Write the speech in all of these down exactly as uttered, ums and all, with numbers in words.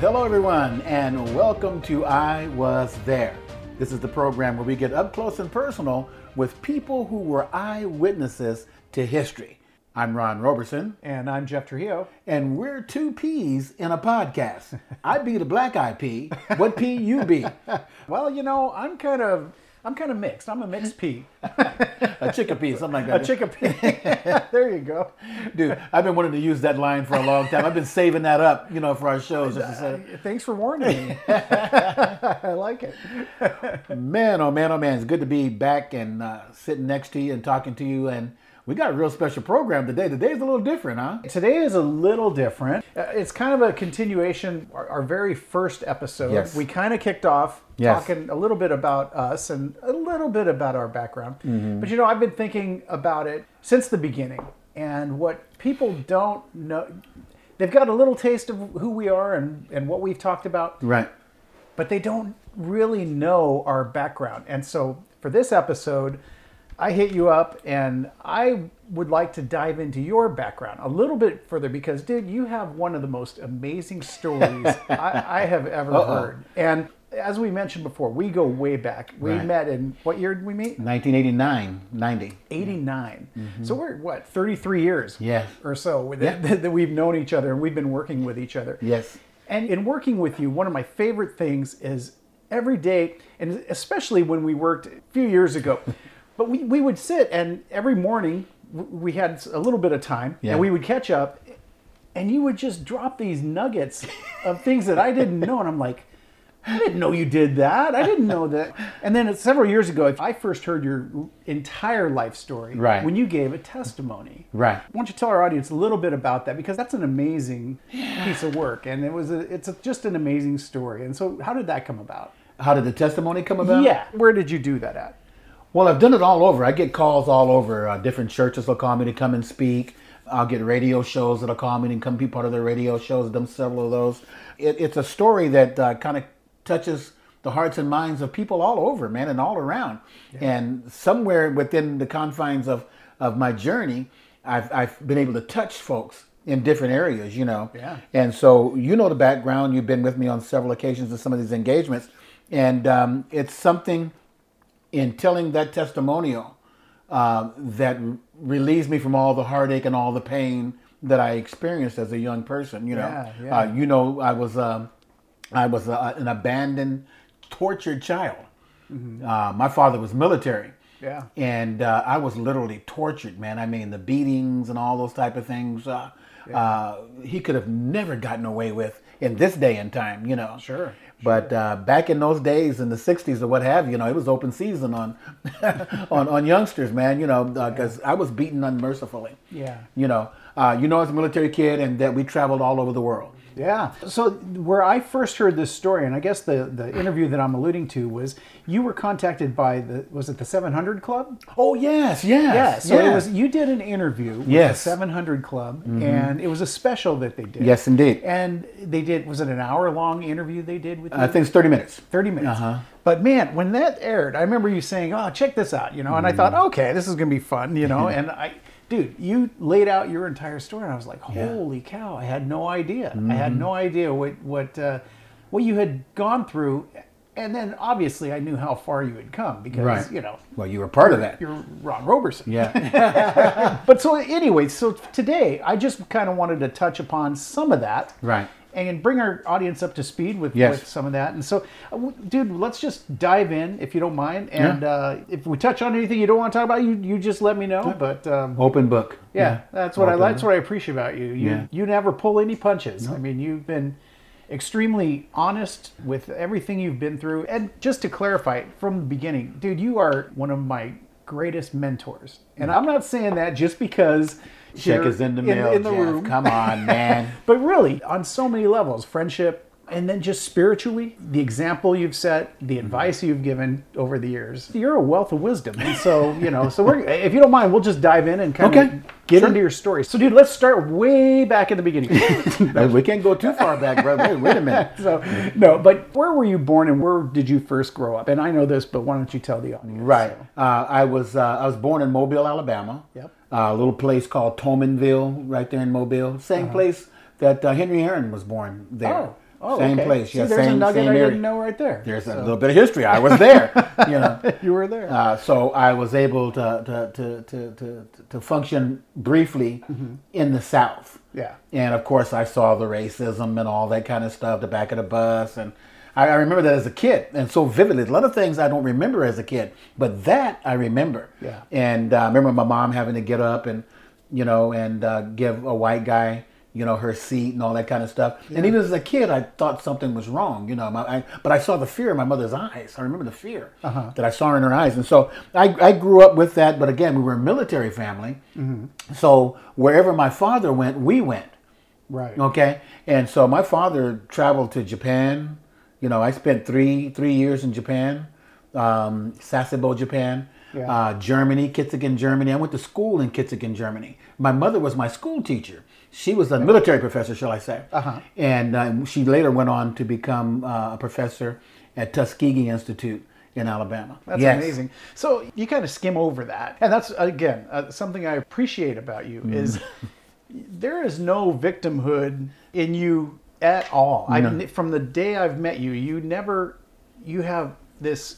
hello everyone, and welcome to I Was There. This is the program where we get up close and personal with people who were eyewitnesses to history. I'm Ron Roberson. And I'm Jeff Trujillo. And we're two P's in a podcast. I be the black-eyed P. What P you be? Well, you know, I'm kind of... I'm kind of mixed. I'm a mixed pea. A chickpea, something like that. A chickpea. There you go. Dude, I've been wanting to use that line for a long time. I've been saving that up, you know, for our shows. Just to say. Uh, thanks for warning me. I like it. Man, oh man, oh man. It's good to be back and uh, sitting next to you and talking to you. And we got a real special program today. Today's a little different, huh? Today is a little different. Uh, it's kind of a continuation. Our, our very first episode, yes. We kind of kicked off yes. talking a little bit about us and a little bit about our background. Mm-hmm. But you know, I've been thinking about it since the beginning, and what people don't know, they've got a little taste of who we are and, and what we've talked about. Right. But they don't really know our background. And so for this episode, I hit you up, and I would like to dive into your background a little bit further because, dude, you have one of the most amazing stories I, I have ever Uh-oh. heard. And as we mentioned before, we go way back. We right. met in, what year did we meet? nineteen eighty-nine, ninety. eighty-nine. Mm-hmm. So we're, what, thirty-three years yes. or so that, yeah. that we've known each other, and we've been working with each other. Yes. And in working with you, one of my favorite things is every day, and especially when we worked a few years ago, But we, we would sit, and every morning we had a little bit of time, yeah. and we would catch up, and you would just drop these nuggets of things that I didn't know. And I'm like, I didn't know you did that. I didn't know that. And then several years ago, I first heard your entire life story right. when you gave a testimony. Right. Why don't you tell our audience a little bit about that? Because that's an amazing yeah. piece of work, and it was a, it's a, just an amazing story. And so how did that come about? How did the testimony come about? Yeah. Where did you do that at? Well, I've done it all over. I get calls all over. Uh, different churches will call me to come and speak. I'll get radio shows that'll call me and come be part of their radio shows. I've done several of those. It, it's a story that uh, kind of touches the hearts and minds of people all over, man, and all around. Yeah. And somewhere within the confines of, of my journey, I've, I've been able to touch folks in different areas, you know. Yeah. And so you know the background. You've been with me on several occasions in some of these engagements. And um, it's something... in telling that testimonial uh, that relieves me from all the heartache and all the pain that I experienced as a young person, you know, yeah, yeah. Uh, you know, I was uh, I was uh, an abandoned, tortured child. Mm-hmm. Uh, my father was military, yeah, and uh, I was literally tortured, man. I mean, the beatings and all those type of things. Uh, yeah. uh, he could have never gotten away with in this day and time, you know. Sure. But uh, back in those days, in the sixties or what have you, know, it was open season on on, on youngsters, man, you know, because uh, I was beaten unmercifully. Yeah. You know, uh, you know, as a military kid, and that we traveled all over the world. Yeah. So where I first heard this story, and I guess the, the interview that I'm alluding to was you were contacted by the, was it the seven hundred Club? Oh, yes, yes. Yeah. So yes. It was, you did an interview with yes. the seven hundred Club, mm-hmm. and it was a special that they did. Yes, indeed. And they did, was it an hour long interview they did with you? I think it's thirty minutes. thirty minutes. Uh-huh. But man, when that aired, I remember you saying, oh, check this out, you know, and mm. I thought, okay, this is going to be fun, you know, and I... Dude, you laid out your entire story, and I was like, holy yeah. cow, I had no idea. Mm-hmm. I had no idea what what, uh, what you had gone through. And then, obviously, I knew how far you had come because, right. you know. Well, you were part of that. You're Ron Roberson. Yeah. But so anyway, so today, I just kind of wanted to touch upon some of that. Right. And bring our audience up to speed with, yes. with some of that. And so, dude, let's just dive in, if you don't mind. And yeah. uh, if we touch on anything you don't want to talk about, you you just let me know. But um, open book. Yeah, yeah. that's what open I that's book. What I appreciate about you. You yeah. you never pull any punches. No. I mean, you've been extremely honest with everything you've been through. And just to clarify from the beginning, dude, you are one of my greatest mentors. And I'm not saying that just because. Check is in the mail, in, in the Jeff. Room. Come on, man. But really, on so many levels, friendship, and then just spiritually, the example you've set, the advice you've given over the years. You're a wealth of wisdom. And so, you know, so we're, if you don't mind, we'll just dive in and kind okay. of get sure. into your story. So, dude, let's start way back at the beginning. We can't go too far back, bro. Wait, wait a minute. So, no, but where were you born and where did you first grow up? And I know this, but why don't you tell the audience? Right. So. Uh, I was uh, I was born in Mobile, Alabama. Yep. Uh, a little place called Tolmanville, right there in Mobile. Same uh-huh. place that uh, Henry Aaron was born there. Oh. Oh, same okay. place. See, yeah, there's same, a nugget I area. didn't know right there. There's so. a little bit of history. I was there. You know, you were there. Uh, so I was able to to to to to function briefly mm-hmm. in the South. Yeah. And of course, I saw the racism and all that kind of stuff, the back of the bus, and I, I remember that as a kid, and so vividly. A lot of things I don't remember as a kid, but that I remember. Yeah. And uh, I remember my mom having to get up and, you know, and uh, give a white guy, you know, her seat and all that kind of stuff. Yeah. And even as a kid, I thought something was wrong, you know. My, I, but I saw the fear in my mother's eyes. I remember the fear uh-huh. that I saw in her eyes. And so I, I grew up with that. But again, we were a military family. Mm-hmm. So wherever my father went, we went. Right. Okay. And so my father traveled to Japan. You know, I spent three three years in Japan, um, Sasebo, Japan. Yeah. Uh, Germany, Kitzingen, Germany. I went to school in Kitzingen, Germany. My mother was my school teacher. She was a military professor, shall I say. Uh-huh. And uh, she later went on to become uh, a professor at Tuskegee Institute in Alabama. That's yes. amazing. So you kind of skim over that. And that's, again, uh, something I appreciate about you mm. is there is no victimhood in you at all. No. I, from the day I've met you, you never, you have this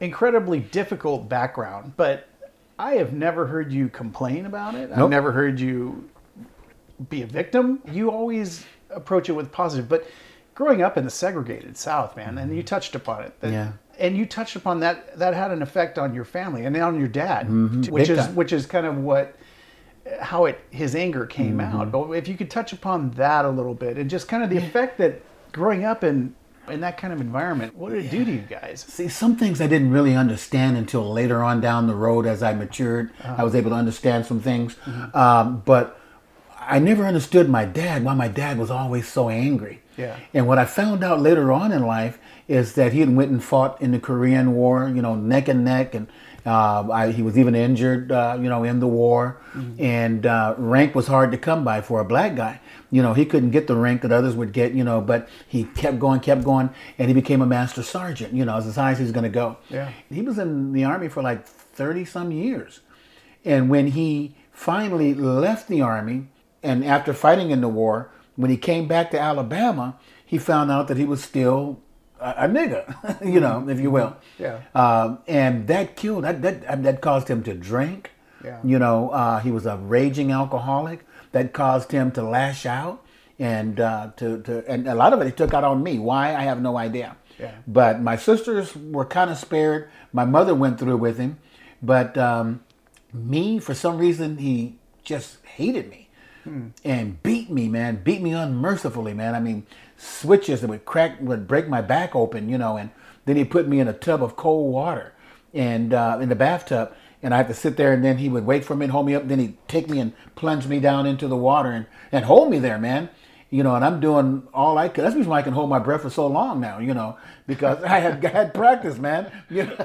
incredibly difficult background, but I have never heard you complain about it. Nope. I've never heard you be a victim. You always approach it with positive. But growing up in the segregated South, man, and you touched upon it. That, yeah. And you touched upon that, that had an effect on your family and on your dad, mm-hmm. too, which Big is time. which is kind of what how it his anger came mm-hmm. out. But if you could touch upon that a little bit and just kind of the effect that growing up in in that kind of environment, what did it do to you guys? See, some things I didn't really understand until later on down the road as I matured. Uh-huh. I was able to understand some things. Mm-hmm. Um, but I never understood my dad, why my dad was always so angry. Yeah. And what I found out later on in life is that he had went and fought in the Korean War, you know, neck and neck. And uh, I, he was even injured, uh, you know, in the war. Mm-hmm. And uh, rank was hard to come by for a black guy. You know, he couldn't get the rank that others would get, you know, but he kept going, kept going. And he became a master sergeant, you know, as high as he was going to go. Yeah. He was in the Army for like thirty some years. And when he finally left the Army, and after fighting in the war, when he came back to Alabama, he found out that he was still a, a nigga, you know, if you will. Yeah. Um, and that killed, that, that that caused him to drink. Yeah. You know, uh, he was a raging alcoholic. That caused him to lash out, and uh, to to and a lot of it he took out on me. Why, I have no idea. Yeah. But my sisters were kind of spared. My mother went through with him, but um, me, for some reason, he just hated me. Hmm. And beat me, man, beat me unmercifully, man. I mean, switches that would crack, would break my back open, you know, and then he put me in a tub of cold water and uh, in the bathtub, and I had to sit there, and then he would wait for me and hold me up, then he'd take me and plunge me down into the water and, and hold me there, man. You know, and I'm doing all I could. That's the reason why I can hold my breath for so long now, you know, because I had, I had practice, man. You know,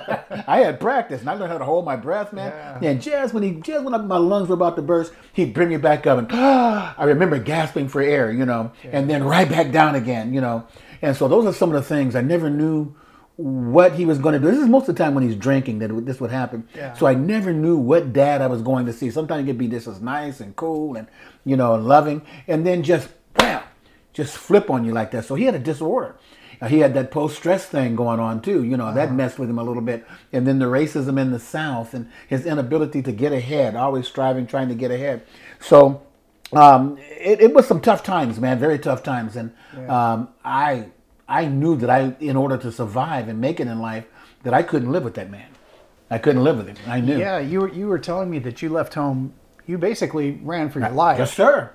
I had practice, and I learned how to hold my breath, man. Yeah. And just when, he, just when my lungs were about to burst, he'd bring me back up, and ah, I remember gasping for air, you know, yeah. and then right back down again, you know. And so those are some of the things. I never knew what he was going to do. This is most of the time when he's drinking that this would happen. Yeah. So I never knew what dad I was going to see. Sometimes he could be this is nice and cool and, you know, and loving, and then just bam, just flip on you like that. So he had a disorder. Uh, he had that post-stress thing going on too. You know, uh-huh. that messed with him a little bit. And then the racism in the South and his inability to get ahead, always striving, trying to get ahead. So um, it, it was some tough times, man, very tough times. And yeah. um, I, I knew that I, in order to survive and make it in life, that I couldn't live with that man. I couldn't live with him. I knew. Yeah, you were, you were telling me that you left home. You basically ran for your life. Yes, sir.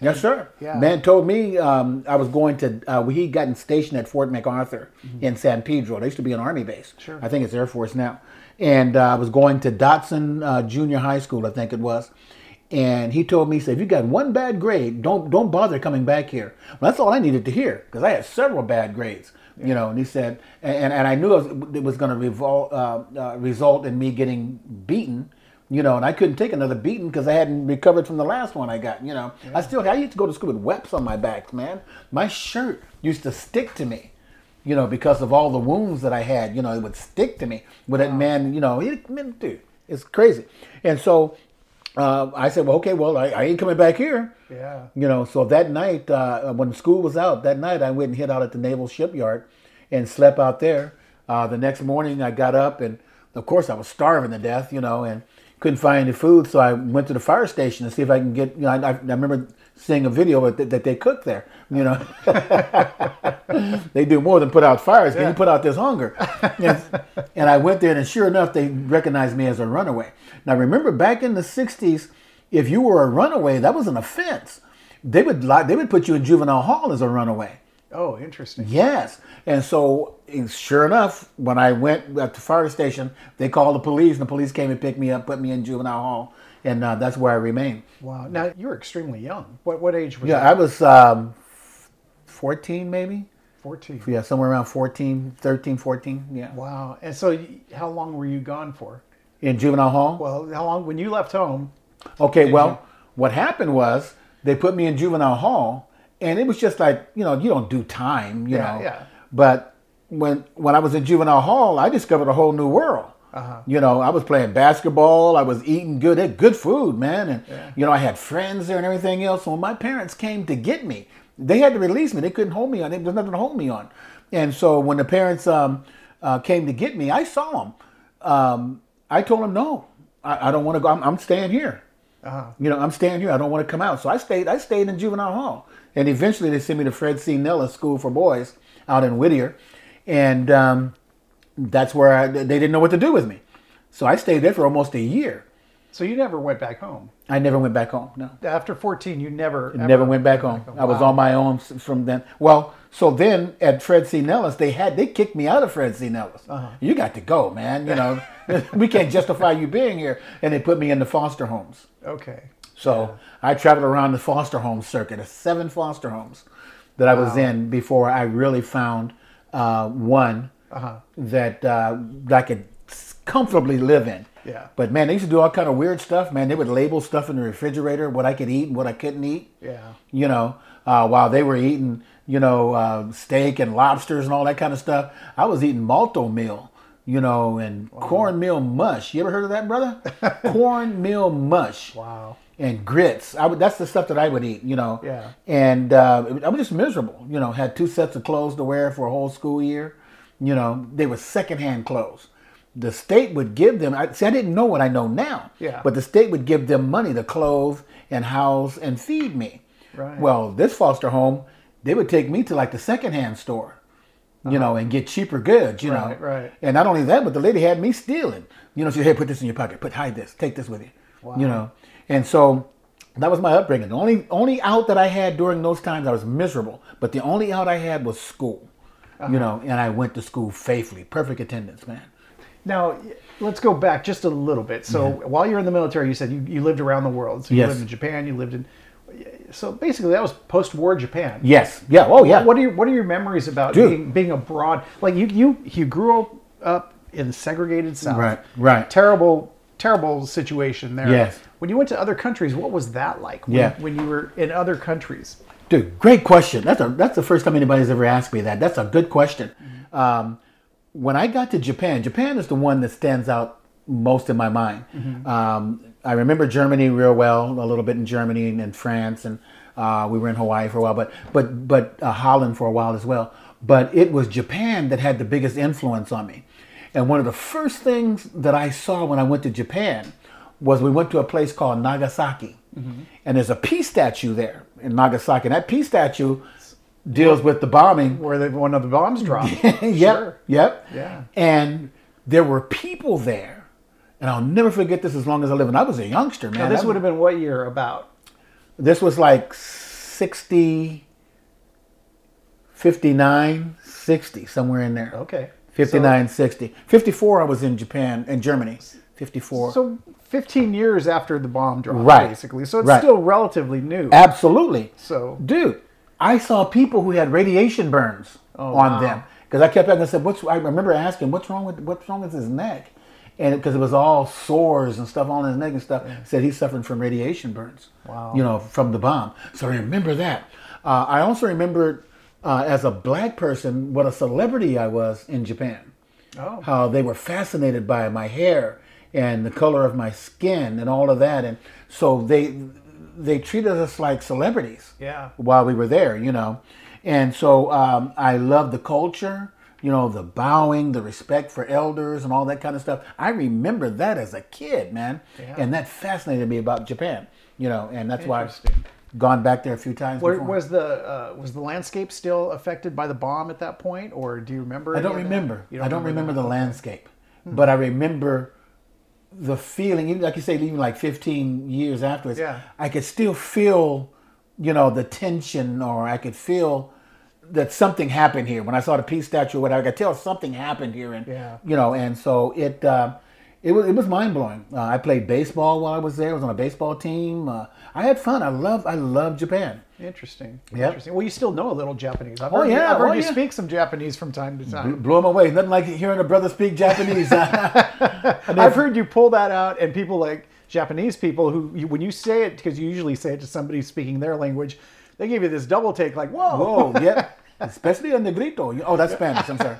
Yes, sir. Yeah. Man told me um, I was going to, uh, he'd gotten stationed at Fort MacArthur mm-hmm. in San Pedro. There used to be an Army base. Sure. I think it's Air Force now. And uh, I was going to Dotson uh, Junior High School, I think it was. And he told me, he said, if you got one bad grade, don't don't bother coming back here. Well, that's all I needed to hear because I had several bad grades. Yeah. You know, and he said, and, and I knew it was, it was going to revol- uh, uh, result in me getting beaten. You know, and I couldn't take another beating because I hadn't recovered from the last one I got, you know. Yeah. I still, I used to go to school with whelps on my back, man. My shirt used to stick to me, you know, because of all the wounds that I had, you know, it would stick to me. But wow. that man, you know, he, man, dude, it's crazy. And so uh, I said, well, okay, well, I, I ain't coming back here. Yeah. You know, so that night, uh, when school was out, that night I went and hid out at the Naval Shipyard and slept out there. Uh, the next morning I got up and, of course, I was starving to death, you know, and couldn't find any food. So I went to the fire station to see if I can get, you know, I, I remember seeing a video that, that they cook there, you know. They do more than put out fires. Can yeah. you put out this hunger? And, and I went there, and sure enough, they recognized me as a runaway. Now, remember, back in the sixties, if you were a runaway, that was an offense. They would they would put you in juvenile hall as a runaway. Oh, interesting. Yes. And so, sure enough, when I went at the fire station, they called the police, and the police came and picked me up, put me in juvenile hall, and uh, that's where I remained. Wow. Now, you were extremely young. What what age was you? Yeah, that? I was um, fourteen, maybe. fourteen. Yeah, somewhere around fourteen, thirteen, fourteen. Yeah. Wow. And so, how long were you gone for? In juvenile hall? Well, how long, when you left home? Okay, well, you? What happened was, they put me in juvenile hall, and it was just like, you know, you don't do time, you yeah, know. Yeah. But when when I was in juvenile hall, I discovered a whole new world. Uh-huh. You know, I was playing basketball. I was eating good, they had good food, man. And, yeah. you know, I had friends there and everything else. So when my parents came to get me, they had to release me. They couldn't hold me on. There was nothing to hold me on. And so when the parents um, uh, came to get me, I saw them. Um, I told them, no, I, I don't want to go. I'm, I'm staying here. Uh-huh. You know, I'm staying here. I don't want to come out. So I stayed I stayed in juvenile hall. And eventually they sent me to Fred C. Nellis School for Boys out in Whittier. And um, that's where I, they didn't know what to do with me. So I stayed there for almost a year. So you never went back home? I never went back home, no. After fourteen, you never... Never went back home. Back home. I wow. was on my own from then. Well, so then at Fred C. Nellis, they had they kicked me out of Fred C. Nellis. Uh-huh. You got to go, man. You know, we can't justify you being here. And they put me in the foster homes. Okay. So yeah. I traveled around the foster home circuit, seven foster homes that wow. I was in before I really found uh, one uh-huh. that, uh, that I could comfortably live in. Yeah. But man, they used to do all kind of weird stuff, man. They would label stuff in the refrigerator, what I could eat and what I couldn't eat. Yeah. You know, uh, while they were eating, you know, uh, steak and lobsters and all that kind of stuff, I was eating malto meal, you know, and wow. cornmeal mush. You ever heard of that, brother? Cornmeal mush. Wow. And grits. I would, that's the stuff that I would eat, you know. Yeah. And uh, I was just miserable, you know. Had two sets of clothes to wear for a whole school year. You know, they were secondhand clothes. The state would give them, I, see, I didn't know what I know now, yeah. but the state would give them money to clothe and house and feed me. Right. Well, this foster home, they would take me to like the secondhand store, you uh-huh. know, and get cheaper goods, you right, know. Right. And not only that, but the lady had me stealing. You know, she said, hey, put this in your pocket, put, hide this, take this with you, wow. you know. And so that was my upbringing. The only, only out that I had during those times, I was miserable, but the only out I had was school, uh-huh. you know, and I went to school faithfully, perfect attendance, man. Now, let's go back just a little bit. So yeah. while you were in the military, you said you, you lived around the world. So you yes. lived in Japan, you lived in... So basically, that was post-war Japan. Yes. Yeah. Oh, yeah. What are your, what are your memories about being, being abroad? Like, you, you, you grew up in the segregated South. Right, right. Terrible, terrible situation there. Yes. When you went to other countries, what was that like when, yeah. when you were in other countries? Dude, great question. That's, a, that's the first time anybody's ever asked me that. That's a good question. Mm-hmm. Um When I got to Japan, Japan is the one that stands out most in my mind. Mm-hmm. um, I remember Germany real well, a little bit in Germany and in France, and uh, we were in Hawaii for a while, but but but uh, Holland for a while as well. But it was Japan that had the biggest influence on me. And one of the first things that I saw when I went to Japan was we went to a place called Nagasaki. Mm-hmm. And there's a peace statue there in Nagasaki. And that peace statue deals with the bombing. Where they, one of the bombs dropped. yep, sure. yep. Yeah. And there were people there, and I'll never forget this as long as I live. And I was a youngster, man. Now, this I, would have been what year about? This was like sixty, fifty-nine, sixty, somewhere in there. Okay. fifty-nine, so, sixty. fifty-four, I was in Japan, in Germany. fifty-four. So fifteen years after the bomb dropped, right. basically. So it's right. still relatively new. Absolutely. So, dude. I saw people who had radiation burns oh, on wow. them because I kept and I said, "What's?" I remember asking, "What's wrong with what's wrong with his neck?" And because it, it was all sores and stuff on his neck and stuff, yeah. said he's suffering from radiation burns. Wow, you know, from the bomb. So I remember that. Uh, I also remembered uh, as a black person what a celebrity I was in Japan. Oh, how they were fascinated by my hair and the color of my skin and all of that, and so they. they treated us like celebrities. Yeah. While we were there, you know. And so um, I loved the culture, you know, the bowing, the respect for elders and all that kind of stuff. I remember that as a kid, man. Yeah. And that fascinated me about Japan, you know, and that's why I've gone back there a few times before. Was the, uh, was the landscape still affected by the bomb at that point, or do you remember? I don't remember. You don't I don't remember, remember the landscape, hmm. but I remember the feeling, like you say, even like fifteen years afterwards, yeah. I could still feel, you know, the tension, or I could feel that something happened here. When I saw the peace statue or whatever, I could tell something happened here. And, yeah. you know, and so it, uh, it was, it was mind blowing. Uh, I played baseball while I was there. I was on a baseball team. Uh, I had fun. I love, I love Japan. Interesting. Yep. Interesting. Well, you still know a little Japanese. I've heard, oh, yeah. I've heard oh, you yeah. speak some Japanese from time to time. Blew them away. Nothing like hearing a brother speak Japanese. I've heard you pull that out, and people like Japanese people who, you, when you say it, because you usually say it to somebody speaking their language, they give you this double take, like, whoa. Whoa, yep. Especially a negrito. Oh, that's Spanish. I'm sorry.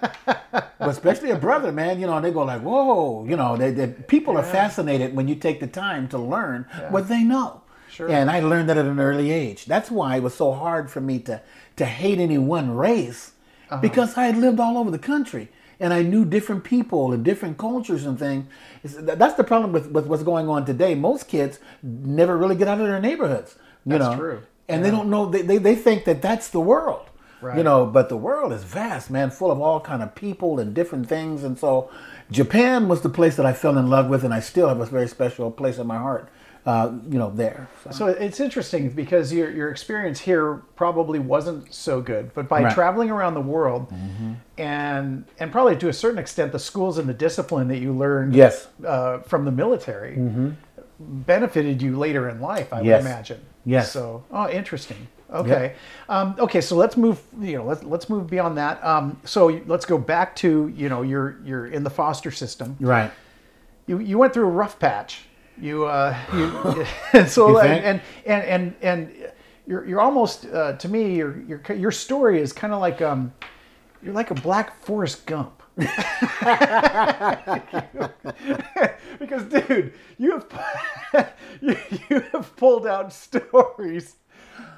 But especially a brother, man. You know, they go like, whoa. You know, they, they, people yeah. are fascinated when you take the time to learn yeah. what they know. Sure. And I learned that at an early age. That's why it was so hard for me to, to hate any one race, uh-huh. because I had lived all over the country and I knew different people and different cultures and things. It's, that's the problem with, with what's going on today. Most kids never really get out of their neighborhoods. You that's know? True. And yeah. they don't know, they, they, they think that that's the world. Right. You know, but the world is vast, man, full of all kind of people and different things. And so Japan was the place that I fell in love with, and I still have a very special place in my heart. Uh, you know, there. So. so it's interesting because your your experience here probably wasn't so good, but by right. traveling around the world, mm-hmm. and and probably to a certain extent, the schools and the discipline that you learned yes. uh, from the military mm-hmm. benefited you later in life, I yes. would imagine. Yes. So, oh, interesting. Okay. Yep. Um, okay. So let's move. You know, let's let's move beyond that. Um, so let's go back to you know you're you're in the foster system. Right. You you went through a rough patch. You, uh, you, and so, you and, and, and, and you're, you're almost, uh, to me, your, your, your story is kind of like, um, you're like a black Forrest Gump. Because dude, you have, you, you have pulled out stories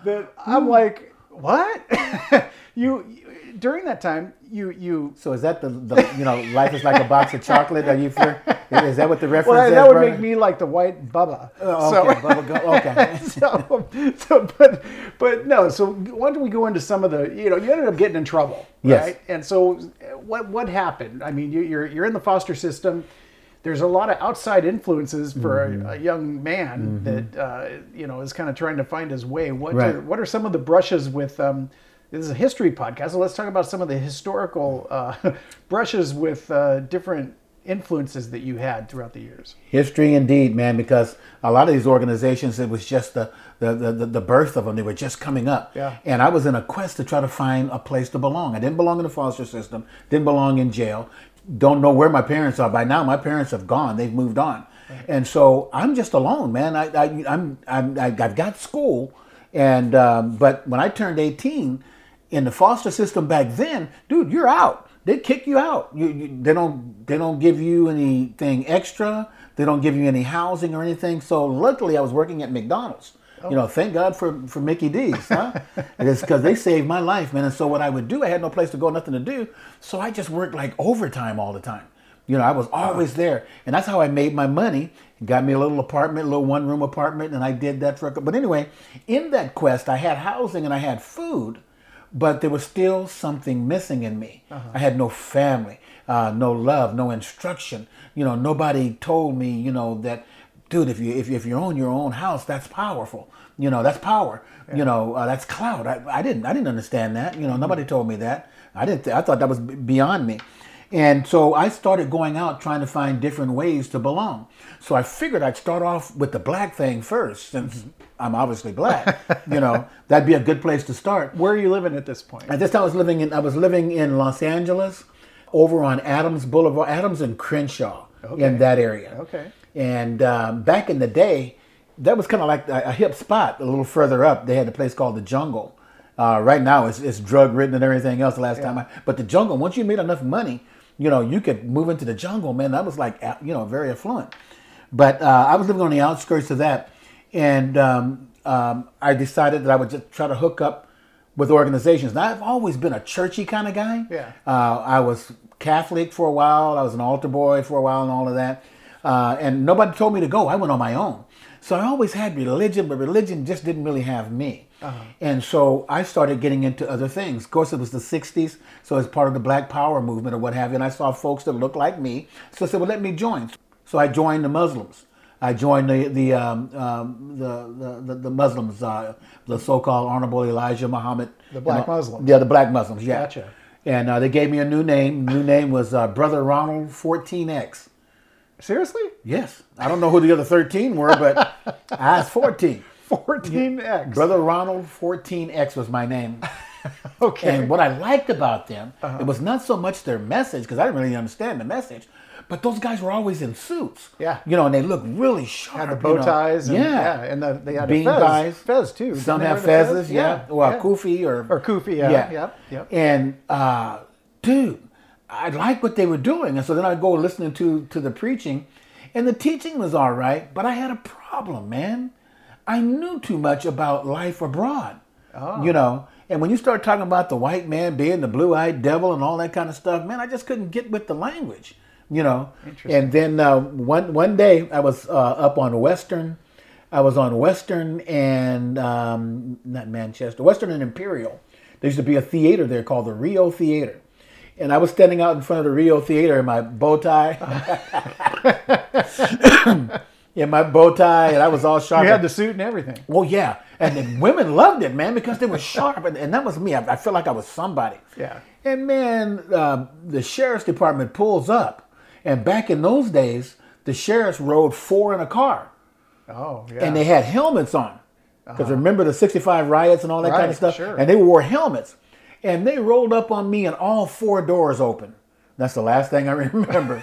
that I'm like, what? you, you during that time you you so is that the, the you know life is like a box of chocolate? Are you for, is that what the reference well, is? That would brother? Make me like the white Bubba. Oh, okay, so, Bubba Go- okay. so, so but but no. So why don't we go into some of the you know you ended up getting in trouble, yes. right? And so what what happened? I mean you, you're you're in the foster system. There's a lot of outside influences for mm-hmm. a, a young man mm-hmm. that uh, you know is kind of trying to find his way. What right. are, what are some of the brushes with? Um, this is a history podcast, so let's talk about some of the historical uh, brushes with uh, different influences that you had throughout the years. History, indeed, man, because a lot of these organizations, it was just the the the, the birth of them; they were just coming up. Yeah. And I was in a quest to try to find a place to belong. I didn't belong in the foster system. Didn't belong in jail. Don't know where my parents are. By now, my parents have gone. They've moved on. Right. And so I'm just alone, man. I, I, I'm, I'm, I've got school. and um, But when I turned eighteen, in the foster system back then, dude, you're out. They kick you out. You, you, they don't They don't give you anything extra. They don't give you any housing or anything. So luckily, I was working at McDonald's. Oh. You know, thank God for, for Mickey D's, huh? And it's because they saved my life, man. And so what I would do, I had no place to go, nothing to do. So I just worked like overtime all the time. You know, I was always there. And that's how I made my money. Got me a little apartment, a little one-room apartment, and I did that for a couple. But anyway, in that quest, I had housing and I had food, but there was still something missing in me. Uh-huh. I had no family, uh, no love, no instruction. You know, nobody told me, you know, that... Dude, if you if if you own your own house, that's powerful. You know, that's power. Yeah. You know, uh, that's clout. I, I didn't I didn't understand that. You know, mm-hmm. nobody told me that. I didn't. Th- I thought that was b- beyond me. And so I started going out trying to find different ways to belong. So I figured I'd start off with the black thing first, since mm-hmm. I'm obviously black. You know, that'd be a good place to start. Where are you living at this point? At this time, I was living in I was living in Los Angeles, over on Adams Boulevard, Adams and Crenshaw, okay. in that area. Okay. And um, back in the day, that was kind of like a, a hip spot. A little further up, they had a place called the Jungle. Uh, right now, it's, it's drug ridden and everything else. The last yeah. time, I, but the Jungle. Once you made enough money, you know, you could move into the Jungle. Man, that was like you know very affluent. But uh, I was living on the outskirts of that, and um, um, I decided that I would just try to hook up with organizations. Now, I've always been a churchy kind of guy. Yeah. Uh, I was Catholic for a while. I was an altar boy for a while and all of that. Uh, and nobody told me to go. I went on my own. So I always had religion, but religion just didn't really have me. Uh-huh. And so I started getting into other things. Of course, it was the sixties, so it's part of the Black Power movement or what have you. And I saw folks that looked like me, so I said, well, let me join. So I joined the Muslims. I joined the the um, um, the, the the Muslims, uh, the so-called Honorable Elijah Muhammad. The Black and, Muslims. Yeah, the Black Muslims. Yeah. Gotcha. And uh, they gave me a new name. New name was uh, Brother Ronald fourteen X. Seriously? Yes. I don't know who the other thirteen were, but I was fourteen. fourteen X. Brother Ronald fourteen X was my name. Okay. And what I liked about them, uh-huh. it was not so much their message, because I didn't really understand the message, but those guys were always in suits. Yeah. You know, and they looked really sharp. Had the bow ties. You know. and, yeah. yeah. And the, they had bean ties. Fez, too. Some have fezzes, yeah. yeah. Well, yeah. Kufi or... Or Kufi, yeah. Yeah. yeah. yeah. And, uh, dude, I liked what they were doing. And so then I'd go listening to, to the preaching, and the teaching was all right, but I had a problem, man. I knew too much about life abroad, oh. you know. And when you start talking about the white man being the blue-eyed devil and all that kind of stuff, man, I just couldn't get with the language, you know. And then uh, one one day I was uh, up on Western, I was on Western and um, not Manchester, Western and Imperial. There used to be a theater there called the Rio Theater, and I was standing out in front of the Rio Theater in my bow tie. Oh. Yeah, my bow tie, and I was all sharp. You had the suit and everything. Well, yeah. And the women loved it, man, because they were sharp. And, and that was me. I, I felt like I was somebody. Yeah. And, man, uh, the sheriff's department pulls up. And back in those days, the sheriffs rode four in a car. Oh, yeah. And they had helmets on. Because uh-huh. remember the sixty-five riots and all that right, kind of stuff? Sure. And they wore helmets. And they rolled up on me and all four doors open. That's the last thing I remember.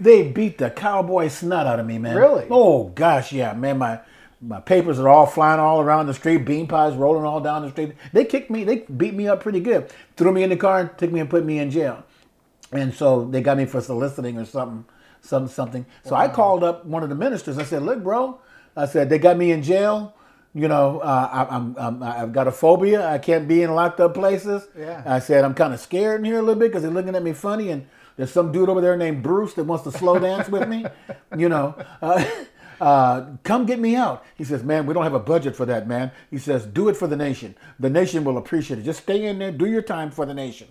They beat the cowboy snot out of me, man. Really? Oh, gosh, yeah, man. My my papers are all flying all around the street. Bean pies rolling all down the street. They kicked me. They beat me up pretty good. Threw me in the car and took me and put me in jail. And so they got me for soliciting or something, some something. So wow. I called up one of the ministers. I said, look, bro. I said, they got me in jail. You know, uh, I, I'm, I'm, I've got a phobia. I can't be in locked up places. Yeah. I said, I'm kind of scared in here a little bit because they're looking at me funny. And there's some dude over there named Bruce that wants to slow dance with me. You know, uh, uh, come get me out. He says, man, we don't have a budget for that, man. He says, do it for the nation. The nation will appreciate it. Just stay in there. Do your time for the nation.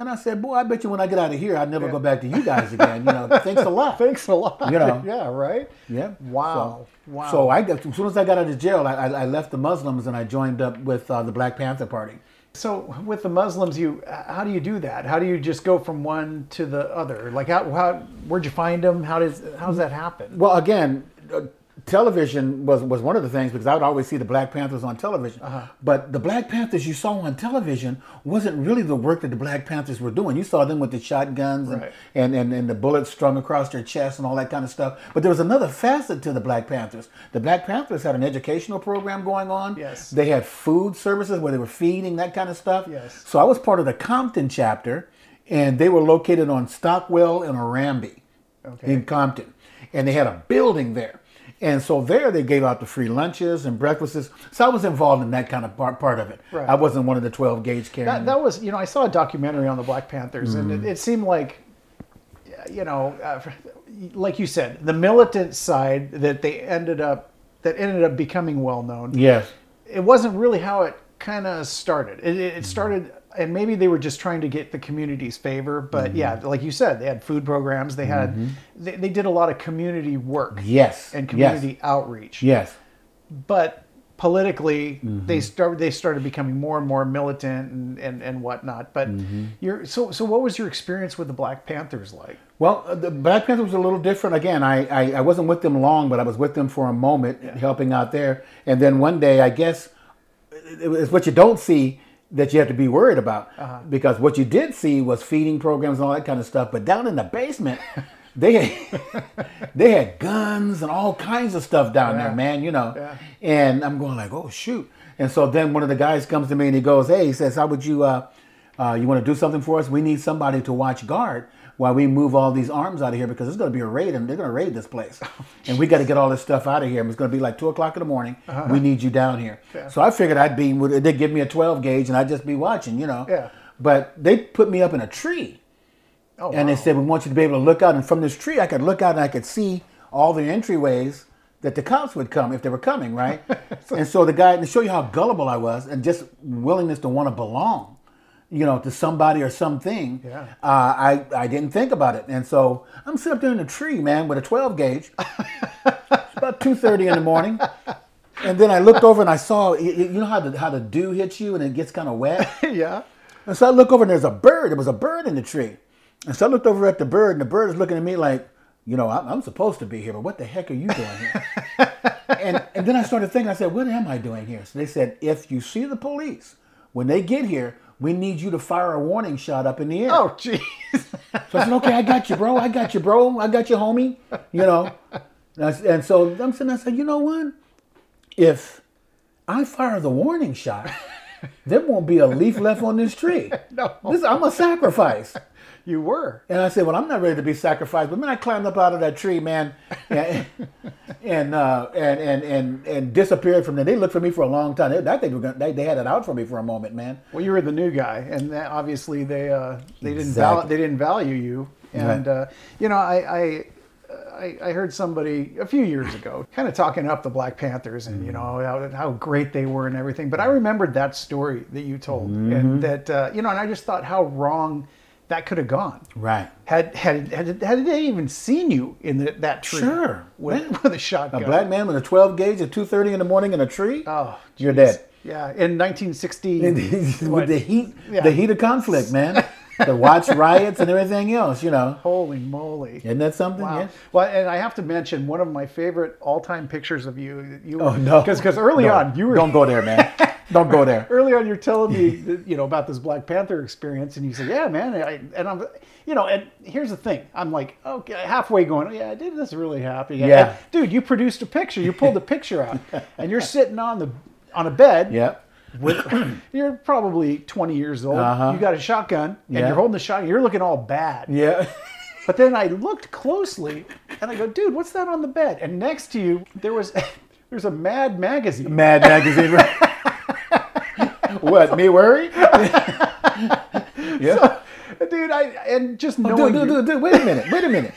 And I said, boy, I bet you when I get out of here, I'll never yeah. go back to you guys again. You know, thanks a lot. Thanks a lot. You know, yeah, right? Yeah. Wow. So, wow. So I got, as soon as I got out of jail, I, I, I left the Muslims and I joined up with uh, the Black Panther Party. So with the Muslims, you how do you do that? How do you just go from one to the other? Like, how, how where'd you find them? How does how does that happen? Well, again, uh, television was was one of the things because I would always see the Black Panthers on television. Uh-huh. But the Black Panthers you saw on television wasn't really the work that the Black Panthers were doing. You saw them with the shotguns right. and, and, and, and the bullets strung across their chest and all that kind of stuff. But there was another facet to the Black Panthers. The Black Panthers had an educational program going on. Yes. They had food services where they were feeding, that kind of stuff. Yes. So I was part of the Compton chapter, and they were located on Stockwell and Orambe okay. in Compton. And they had a building there. And so there they gave out the free lunches and breakfasts. So I was involved in that kind of part, part of it. Right. I wasn't one of the twelve gauge carrying. That, that was, you know, I saw a documentary on the Black Panthers mm-hmm. and it, it seemed like, you know, uh, like you said, the militant side that they ended up, that ended up becoming well known. Yes. It wasn't really how it kind of started. It, it started, and maybe they were just trying to get the community's favor, but mm-hmm. yeah, like you said, they had food programs, they had, mm-hmm. they, they did a lot of community work. Yes. And community yes. outreach. Yes. But politically, mm-hmm. they started, they started becoming more and more militant and, and, and whatnot. But mm-hmm. you're, so, so what was your experience with the Black Panthers like? Well, the Black Panthers was a little different. Again, I, I, I wasn't with them long, but I was with them for a moment yeah. helping out there. And then one day, I guess, it's what you don't see that you have to be worried about uh-huh. because what you did see was feeding programs and all that kind of stuff. But down in the basement, they had, they had guns and all kinds of stuff down yeah. there, man, you know. Yeah. And I'm going like, oh, shoot. And so then one of the guys comes to me and he goes, hey, he says, how would you, uh, Uh, you want to do something for us? We need somebody to watch guard while we move all these arms out of here, because it's going to be a raid, and they're going to raid this place. And we got to get all this stuff out of here. And it's going to be like two o'clock in the morning. Uh-huh. We need you down here. Yeah. So I figured I'd be, they'd give me a twelve gauge, and I'd just be watching, you know. Yeah. But they put me up in a tree. Oh, and wow. They said, we want you to be able to look out. And from this tree, I could look out and I could see all the entryways that the cops would come if they were coming, right? so, and so the guy, to show you how gullible I was and just willingness to want to belong, you know, to somebody or something, yeah. uh, I, I didn't think about it. And so I'm sitting up there in a tree, man, with a twelve gauge, about two thirty in the morning. And then I looked over and I saw, you know how the, how the dew hits you and it gets kind of wet? Yeah. And so I look over and there's a bird. There was a bird in the tree. And so I looked over at the bird, and the bird is looking at me like, you know, I'm supposed to be here, but what the heck are you doing here? and, and then I started thinking, I said, what am I doing here? So they said, if you see the police, when they get here, we need you to fire a warning shot up in the air. Oh, jeez. So I said, okay, I got you, bro. I got you, bro. I got you, homie. You know. And, I, and so I'm sitting there, I said, you know what? If I fire the warning shot, there won't be a leaf left on this tree. No. This, I'm a sacrifice. You were. And I said, well, I'm not ready to be sacrificed. But then I climbed up out of that tree, man, and and, uh, and and and and disappeared from there. They looked for me for a long time. They, I think they, were gonna, they, they had it out for me for a moment, man. Well, you were the new guy, and that, obviously they uh, they exactly. didn't val they didn't value you. And right. uh, you know, I. I I, I heard somebody a few years ago kind of talking up the Black Panthers and, you know, how, how great they were and everything. But I remembered that story that you told, mm-hmm. and that, uh, you know, and I just thought how wrong that could have gone. Right. Had had had, had they even seen you in the, that tree? Sure. With, with a shotgun. A black man with a twelve gauge at two thirty in the morning in a tree? Oh, geez. You're dead. Yeah, in nineteen sixty. With the heat, yeah. the heat of conflict, man. The watch riots and everything else, you know. Holy moly. Isn't that something? Wow. Yeah. Well, and I have to mention one of my favorite all-time pictures of you. you were, oh, no. Because early no. on, you were... Don't go there, man. Don't go there. Early on, you're telling me, you know, about this Black Panther experience, and you say, yeah, man. I, and I'm, you know, and here's the thing. I'm like, okay, halfway going, yeah, I did this really happy. Yeah. yeah. And, dude, you produced a picture. You pulled a picture out, and you're sitting on, the, on a bed. Yep. With, you're probably twenty years old. Uh-huh. You got a shotgun, and yeah. you're holding the shotgun. You're looking all bad. Yeah. But then I looked closely, and I go, dude, what's that on the bed? And next to you, there was there's a Mad magazine. Mad magazine. What, me worry? Yeah. So, dude, I and just knowing oh, dude, dude, you. Dude, dude, wait a minute. Wait a minute.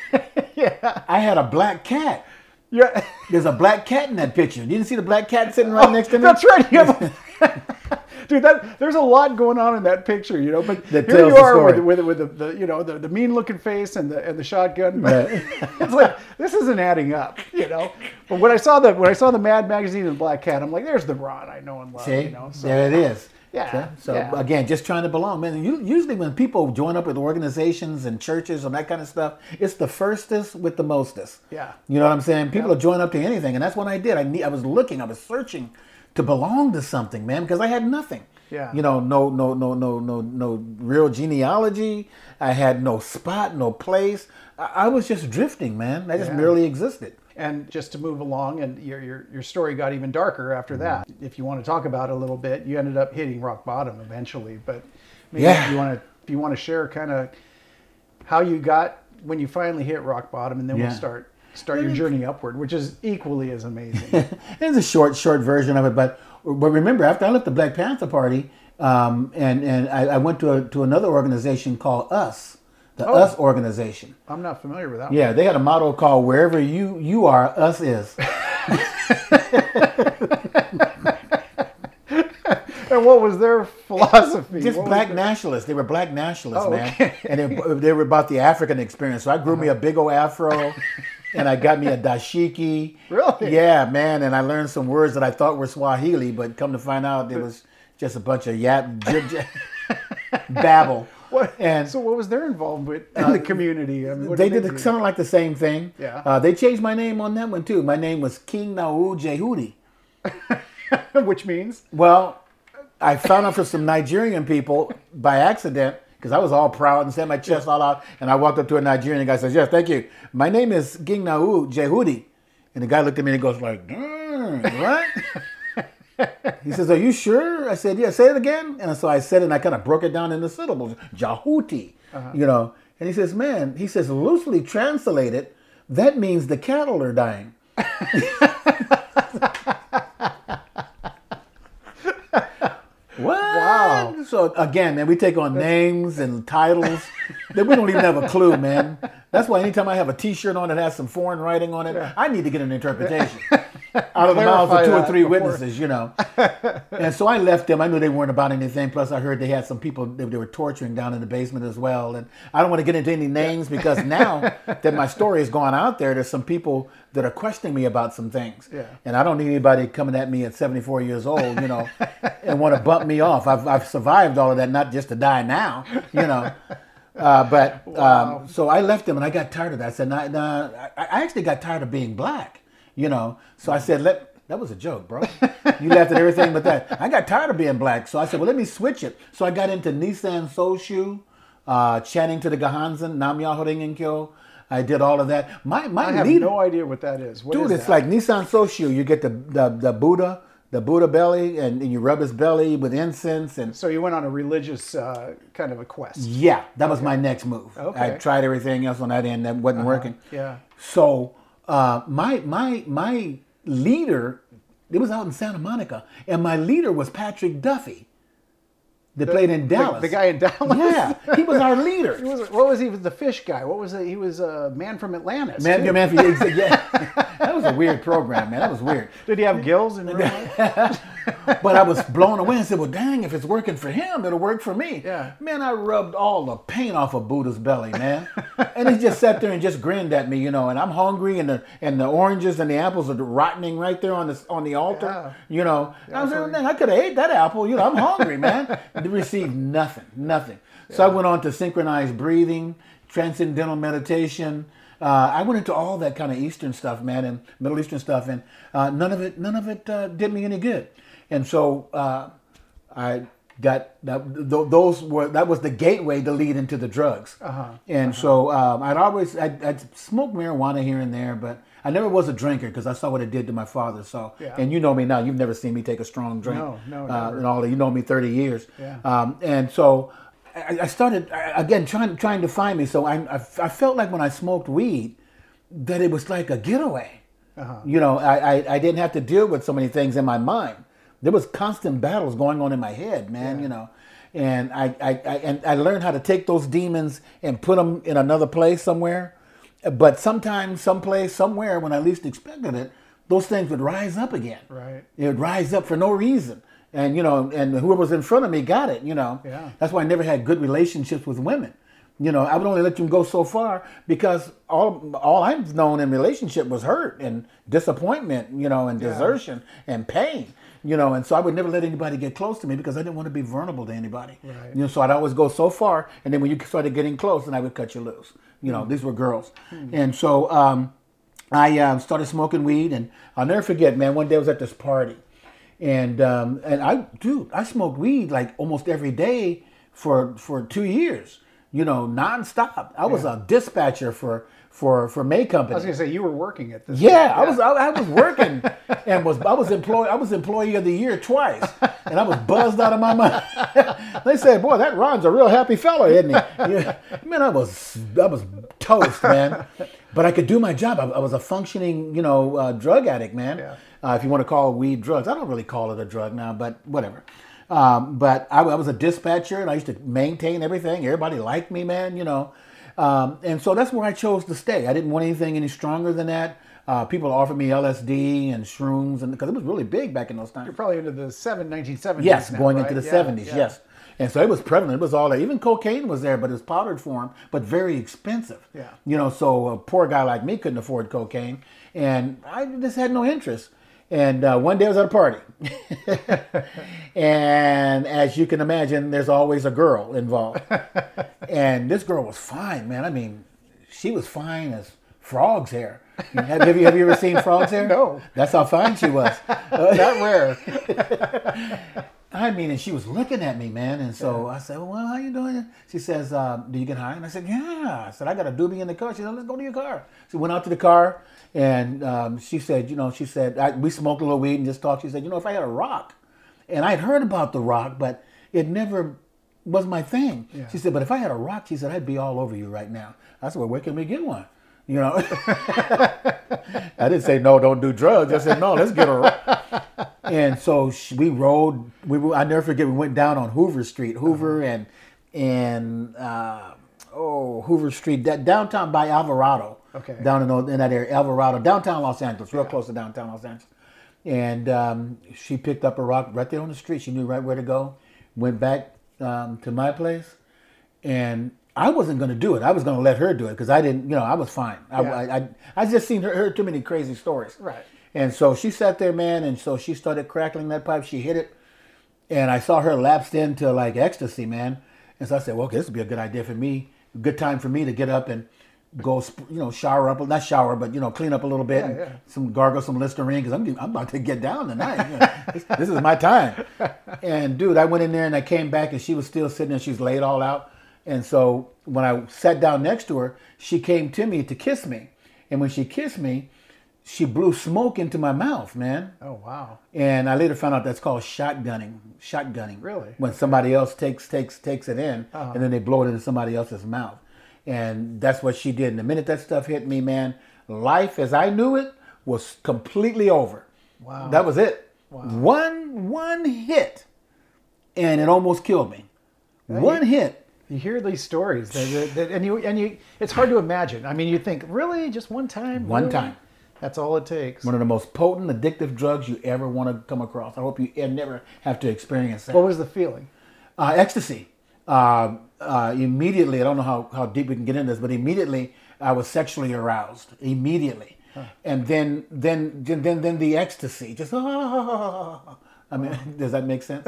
Yeah. I had a black cat. Yeah. There's a black cat in that picture. You didn't see the black cat sitting right oh, next to me? That's right. You have a... Dude, that, there's a lot going on in that picture, you know. But that here you are with, with, with the, the, you know, the, the mean-looking face and the and the shotgun. Right. It's like this isn't adding up, you know. But when I saw the when I saw the Mad magazine and Black Cat, I'm like, there's the Ron I know and love. See, you know? So, there it is. Yeah. So, so yeah. again, just trying to belong, man. You, usually, when people join up with organizations and churches and that kind of stuff, it's the firstest with the mostest. Yeah. You know what I'm saying? People yeah. are joining up to anything, and that's what I did. I need. I was looking. I was searching to belong to something, man, because I had nothing. Yeah. You know, no, no, no, no, no, no real genealogy. I had no spot, no place. I, I was just drifting, man. I just yeah. merely existed. And just to move along, and your, your, your story got even darker after that. If you want to talk about it a little bit, you ended up hitting rock bottom eventually. But maybe yeah. if you want to, if you want to share kind of how you got when you finally hit rock bottom, and then yeah. we'll start start your journey upward, which is equally as amazing. It's a short, short version of it. But but remember, after I left the Black Panther Party, um, and and I, I went to a, to another organization called U S. The oh, U S organization. I'm not familiar with that one. Yeah, they had a motto called, wherever you, you are, us is. And what was their philosophy? Just what black nationalists. They were black nationalists, oh, man. Okay. And they, they were about the African experience. So I grew uh-huh. me a big old afro, and I got me a dashiki. Really? Yeah, man. And I learned some words that I thought were Swahili, but come to find out, it was just a bunch of yap, jib, jib, babble. What? And so what was their involvement in uh, the community? I mean, they did, they did something like the same thing. Yeah. Uh, they changed my name on that one, too. My name was King Nauru Jehudi. Which means? Well, I found out from some Nigerian people by accident, because I was all proud and sent my chest yeah. all out, and I walked up to a Nigerian and the guy says, yes, thank you. My name is King Nauru Jehudi. And the guy looked at me and he goes like, mm, what? He says, are you sure? I said, yeah, say it again. And so I said it, and I kind of broke it down into syllables. Jahuti, uh-huh. you know. And he says, man, he says, loosely translated, that means the cattle are dying. What? Wow. So again, man, we take on names and titles that we don't even have a clue, man. That's why anytime I have a T-shirt on that has some foreign writing on it, yeah. I need to get an interpretation out of the mouths of two or three before. witnesses, you know. And so I left them. I knew they weren't about anything. Plus, I heard they had some people that they were torturing down in the basement as well. And I don't want to get into any names yeah. because now that my story has gone out there, there's some people that are questioning me about some things. Yeah. And I don't need anybody coming at me at seventy-four years old, you know, and want to bump me off. I've, I've survived all of that, not just to die now, you know. Uh, but um, wow. So I left them, and I got tired of that. I said, nah, nah, I actually got tired of being black, you know. So I said, let, that was a joke, bro. You laughed at everything but that. I got tired of being black. So I said, well, let me switch it. So I got into Nissan Soshu, uh, chanting to the Gahanzen, Nam Myoho Renge-kyo. I did all of that. My, my I have leader, no idea what that is. What dude, is it's that? Like Nissan Soshu. You get the, the, the Buddha. The Buddha belly, and, and you rub his belly with incense. And so you went on a religious uh, kind of a quest. Yeah, that was okay. my next move. Okay. I tried everything else on that end that wasn't uh-huh. working. Yeah. So uh, my my my leader, it was out in Santa Monica, and my leader was Patrick Duffy. They the, played in Dallas. The, the guy in Dallas? Yeah, he was our leader. He was, what was he? The fish guy. What was he? He was a man from Atlantis. Man, yeah, man from Atlantis. Yeah. That was a weird program, man. That was weird. Did he have gills in real life? But I was blown away and said, well, dang, if it's working for him, it'll work for me. Yeah. Man, I rubbed all the paint off of Buddha's belly, man. And he just sat there and just grinned at me, you know, and I'm hungry, and the and the oranges and the apples are rotting right there on the, on the altar, yeah. you know. Yeah, I was like, man, I could have ate that apple. You know, I'm hungry, man. Received nothing, nothing. Yeah. So I went on to synchronized breathing, transcendental meditation. Uh, I went into all that kind of Eastern stuff, man, and Middle Eastern stuff, and uh, none of it, none of it uh, did me any good. And so uh, I got that. Th those were that was the gateway to lead into the drugs. Uh-huh. And uh-huh. so um, I'd always I'd, I'd smoke marijuana here and there, but I never was a drinker because I saw what it did to my father. So, yeah. and you know me now. You've never seen me take a strong drink. No, no, uh, and all that. You know me thirty years. Yeah. Um, and so I, I started, again, trying trying to find me. So I, I, I felt like when I smoked weed that it was like a getaway. Uh-huh. You know, I, I, I didn't have to deal with so many things in my mind. There was constant battles going on in my head, man, yeah. you know. And I, I, I, and I learned how to take those demons and put them in another place somewhere. But sometimes, someplace, somewhere, when I least expected it, those things would rise up again. Right. It would rise up for no reason. And, you know, and whoever was in front of me got it, you know. Yeah. That's why I never had good relationships with women. You know, I would only let them go so far because all all I've known in relationship was hurt and disappointment, you know, and desertion yeah. and pain. You know, and so I would never let anybody get close to me because I didn't want to be vulnerable to anybody. Right. You know, so I'd always go so far, and then when you started getting close, then I would cut you loose. You know, mm. these were girls. Mm. And so um, I um, started smoking weed, and I'll never forget, man, one day I was at this party, and um, and I, dude, I smoked weed like almost every day for for two years. You know, nonstop. I was yeah. a dispatcher for. For, for May Company. I was gonna say you were working at this. Yeah, yeah. I was I, I was working and was I was employee I was employee of the year twice, and I was buzzed out of my mind. They said, "Boy, that Ron's a real happy fellow, isn't he?" Yeah. Man, I was I was toast, man. But I could do my job. I, I was a functioning, you know, uh, drug addict, man. Yeah. Uh, if you want to call weed drugs, I don't really call it a drug now, but whatever. Um, but I, I was a dispatcher, and I used to maintain everything. Everybody liked me, man. You know. Um, and so that's where I chose to stay. I didn't want anything any stronger than that. Uh, people offered me L S D and shrooms, and because it was really big back in those times. You're probably into the seven, nineteen seventies. Yes, now, going right? into the yeah, seventies, yeah. yes. And so it was prevalent. It was all there. Even cocaine was there, but it was powdered form, but very expensive. Yeah. You know, so a poor guy like me couldn't afford cocaine, and I just had no interest. And uh, one day I was at a party. And as you can imagine, there's always a girl involved. And this girl was fine, man. I mean, she was fine as frog's hair. Have you, have you ever seen frog's hair? No. That's how fine she was. Not where. I mean, and she was looking at me, man. And so I said, well, how you doing? She says, uh, do you get high? And I said, yeah. I said, I got a doobie in the car. She said, let's go to your car. So we went out to the car. And um, she said, you know, she said, I, we smoked a little weed and just talked. She said, you know, if I had a rock. And I'd heard about the rock, but it never was my thing. Yeah. She said, but if I had a rock, she said, I'd be all over you right now. I said, well, where can we get one? You know, I didn't say, no, don't do drugs. I said, no, let's get a rock. And so she, we rode, we, I never forget, we went down on Hoover Street, Hoover uh-huh. and, and uh, oh, Hoover Street, that downtown by Alvarado. Okay. Down in, in that area, Alvarado, downtown Los Angeles, real yeah. close to downtown Los Angeles. And um, she picked up a rock right there on the street. She knew right where to go. Went back um, to my place, and I wasn't going to do it. I was going to let her do it because I didn't, you know, I was fine. Yeah. I, I I just seen her heard too many crazy stories. Right. And so she sat there, man, and so she started crackling that pipe. She hit it, and I saw her lapsed into like ecstasy, man. And so I said, well, okay, this would be a good idea for me, good time for me to get up and go, you know, shower up, not shower, but, you know, clean up a little bit, yeah, and yeah. some gargle, some Listerine, because I'm, I'm about to get down tonight. You know, this, this is my time. And, dude, I went in there and I came back and she was still sitting there. She's laid all out. And so when I sat down next to her, she came to me to kiss me. And when she kissed me, she blew smoke into my mouth, man. Oh, wow. And I later found out that's called shotgunning. Shotgunning. Really? When somebody else takes takes takes it in, uh-huh. and then they blow it into somebody else's mouth. And that's what she did. And the minute that stuff hit me, man, life as I knew it was completely over. Wow. That was it. Wow. One one hit, and it almost killed me. Now one you, hit. You hear these stories, that, that, and you and you. It's hard to imagine. I mean, you think, really, just one time? One really? time. That's all it takes. One of the most potent, addictive drugs you ever want to come across. I hope you never have to experience that. What was the feeling? Uh, ecstasy. Uh, uh, immediately, I don't know how, how deep we can get into this, but immediately I was sexually aroused. Immediately, huh. and then then then then the ecstasy. Just oh. I mean, oh. Does that make sense?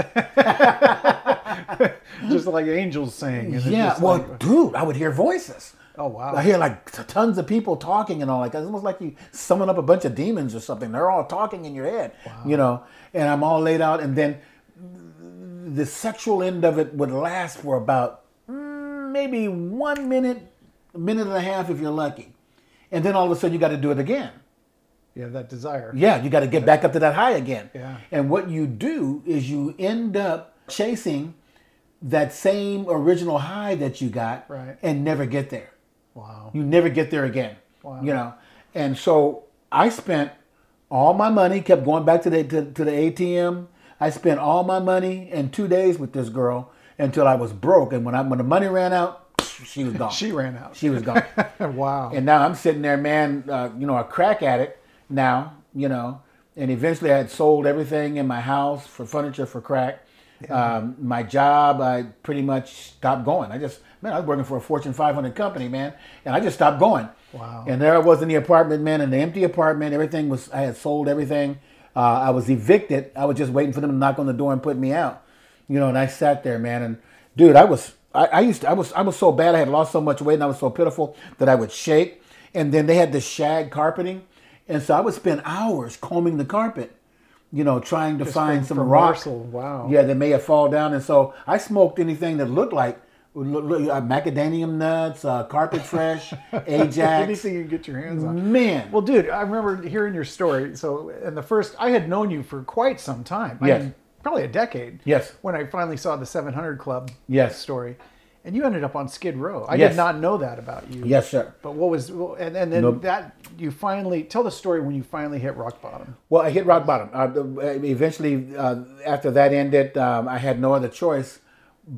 Just like angels sing. And yeah, well, like, dude, I would hear voices. Oh wow! I hear like tons of people talking and all like that. It's almost like you summon up a bunch of demons or something. They're all talking in your head, wow. you know. And I'm all laid out, and then the sexual end of it would last for about maybe one minute, a minute and a half if you're lucky. And then all of a sudden you got to do it again. Yeah, that desire. Yeah, you got to get back up to that high again. Yeah. And what you do is you end up chasing that same original high that you got right. and never get there. Wow. You never get there again. Wow. You know? And so I spent all my money, kept going back to the, to, to the A T M. I spent all my money in two days with this girl until I was broke. And when I when the money ran out, she was gone. She ran out. She was gone. Wow. And now I'm sitting there, man, uh, you know, a crack addict now, you know. And eventually I had sold everything in my house for furniture for crack. Yeah. Um, my job, I pretty much stopped going. I just, man, I was working for a Fortune five hundred company, man. And I just stopped going. Wow. And there I was in the apartment, man, in the empty apartment. Everything was, I had sold everything. Uh, I was evicted. I was just waiting for them to knock on the door and put me out, you know. And I sat there, man. And dude, I was, I, I used, to, I was, I was so bad. I had lost so much weight, and I was so pitiful that I would shake. And then they had this shag carpeting, and so I would spend hours combing the carpet, you know, trying to just find some rock. Wow. Yeah, that may have fallen down. And so I smoked anything that looked like uh, macadamium nuts, uh, Carpet Fresh, Ajax. Anything you can get your hands on. Man. Well, dude, I remember hearing your story. So, and the first, I had known you for quite some time. Yes. I mean, probably a decade. Yes. When I finally saw the seven hundred Club yes. story. And you ended up on Skid Row. I yes. did not know that about you. Yes, sir. But what was, and, and then nope. that, you finally, tell the story when you finally hit rock bottom. Well, I hit rock bottom. Uh, eventually, uh, after that ended, um, I had no other choice.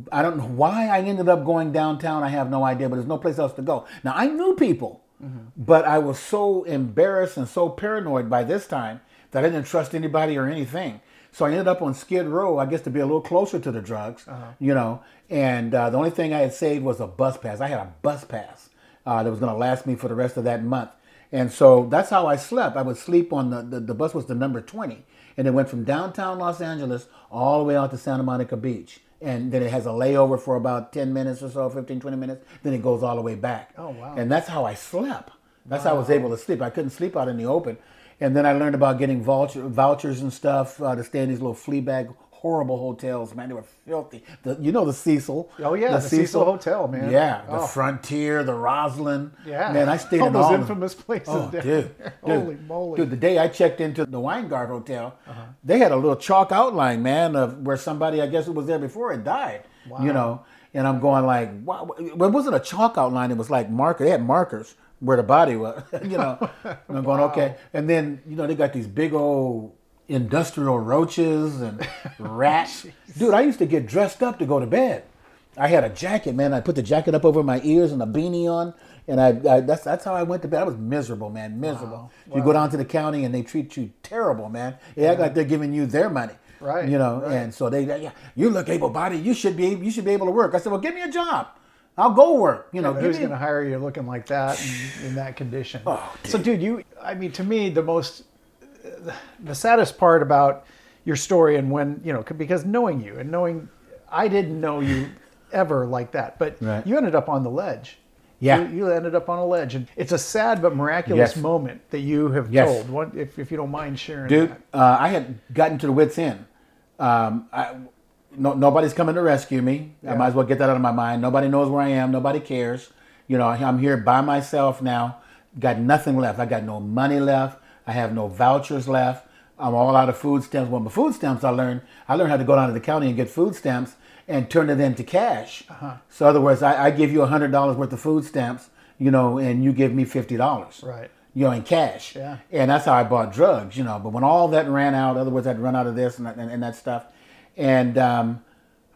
I don't know why I ended up going downtown. I have no idea, but there's no place else to go. Now, I knew people, mm-hmm. but I was so embarrassed and so paranoid by this time that I didn't trust anybody or anything. So I ended up on Skid Row, I guess, to be a little closer to the drugs, uh-huh. you know. And uh, the only thing I had saved was a bus pass. I had a bus pass uh, that was going to last me for the rest of that month. And so that's how I slept. I would sleep on the, the, the bus was the number twenty. And it went from downtown Los Angeles all the way out to Santa Monica Beach. And then it has a layover for about ten minutes or so, fifteen, twenty minutes. Then it goes all the way back. Oh, wow. And that's how I slept. That's wow. how I was able to sleep. I couldn't sleep out in the open. And then I learned about getting voucher, vouchers and stuff uh, to stay in these little flea bag horrible hotels. Man, they were filthy. The, you know the Cecil. Oh, yeah, the, the Cecil. Cecil Hotel, man. Yeah, the oh. Frontier, the Roslyn. Yeah. Man, I stayed all in all those infamous places. Oh, dude, dude. Holy moly. Dude, the day I checked into the Weingart Hotel, uh-huh. they had a little chalk outline, man, of where somebody, I guess it was there before, it died. Wow. You know, and I'm going like, wow. It wasn't a chalk outline. It was like marker. They had markers where the body was, you know. And I'm going, wow. okay. And then, you know, they got these big old industrial roaches and rats. Dude, I used to get dressed up to go to bed. I had a jacket, man. I put the jacket up over my ears and a beanie on. And I, I that's that's how I went to bed. I was miserable, man, miserable. Wow. You wow. go down to the county and they treat you terrible, man. They yeah. act like they're giving you their money. Right. You know, right. and so they, yeah, you look able-bodied. You should be you should be able to work. I said, well, give me a job. I'll go work. You know, yeah, who's going to hire you looking like that in, in that condition? Oh, dude. So, dude, you, I mean, to me, the most, the saddest part about your story and when, you know, because knowing you and knowing, I didn't know you ever like that, but right. you ended up on the ledge. Yeah. You, you ended up on a ledge. And it's a sad but miraculous yes. moment that you have yes. told, what, if, if you don't mind sharing dude, that. Dude, uh, I had gotten to the wit's end. Um, I... No, nobody's coming to rescue me. Yeah. I might as well get that out of my mind. Nobody knows where I am. Nobody cares. You know, I'm here by myself now. Got nothing left. I got no money left. I have no vouchers left. I'm all out of food stamps. Well, my food stamps I learned. I learned how to go down to the county and get food stamps and turn it into cash. Uh-huh. So in other words, I, I give you one hundred dollars worth of food stamps, you know, and you give me fifty dollars. Right. You know, in cash. Yeah. And that's how I bought drugs, you know. But when all that ran out, in other words, I'd run out of this and, and, and that stuff. And um,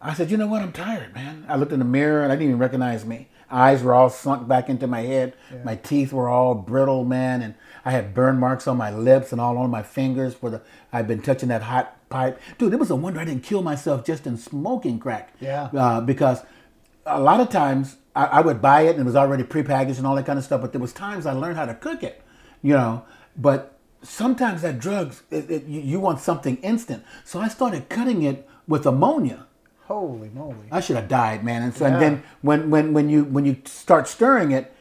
I said, you know what? I'm tired, man. I looked in the mirror and I didn't even recognize me. Eyes were all sunk back into my head. Yeah. My teeth were all brittle, man. And I had burn marks on my lips and all on my fingers for the, I'd been touching that hot pipe. Dude, it was a wonder I didn't kill myself just in smoking crack. Yeah. Uh, because a lot of times I, I would buy it and it was already prepackaged and all that kind of stuff. But there was times I learned how to cook it, you know, but sometimes that drugs, it, it, you want something instant. So I started cutting it with ammonia. Holy moly! I should have died, man. And so, yeah. and then when when when you when you start stirring it,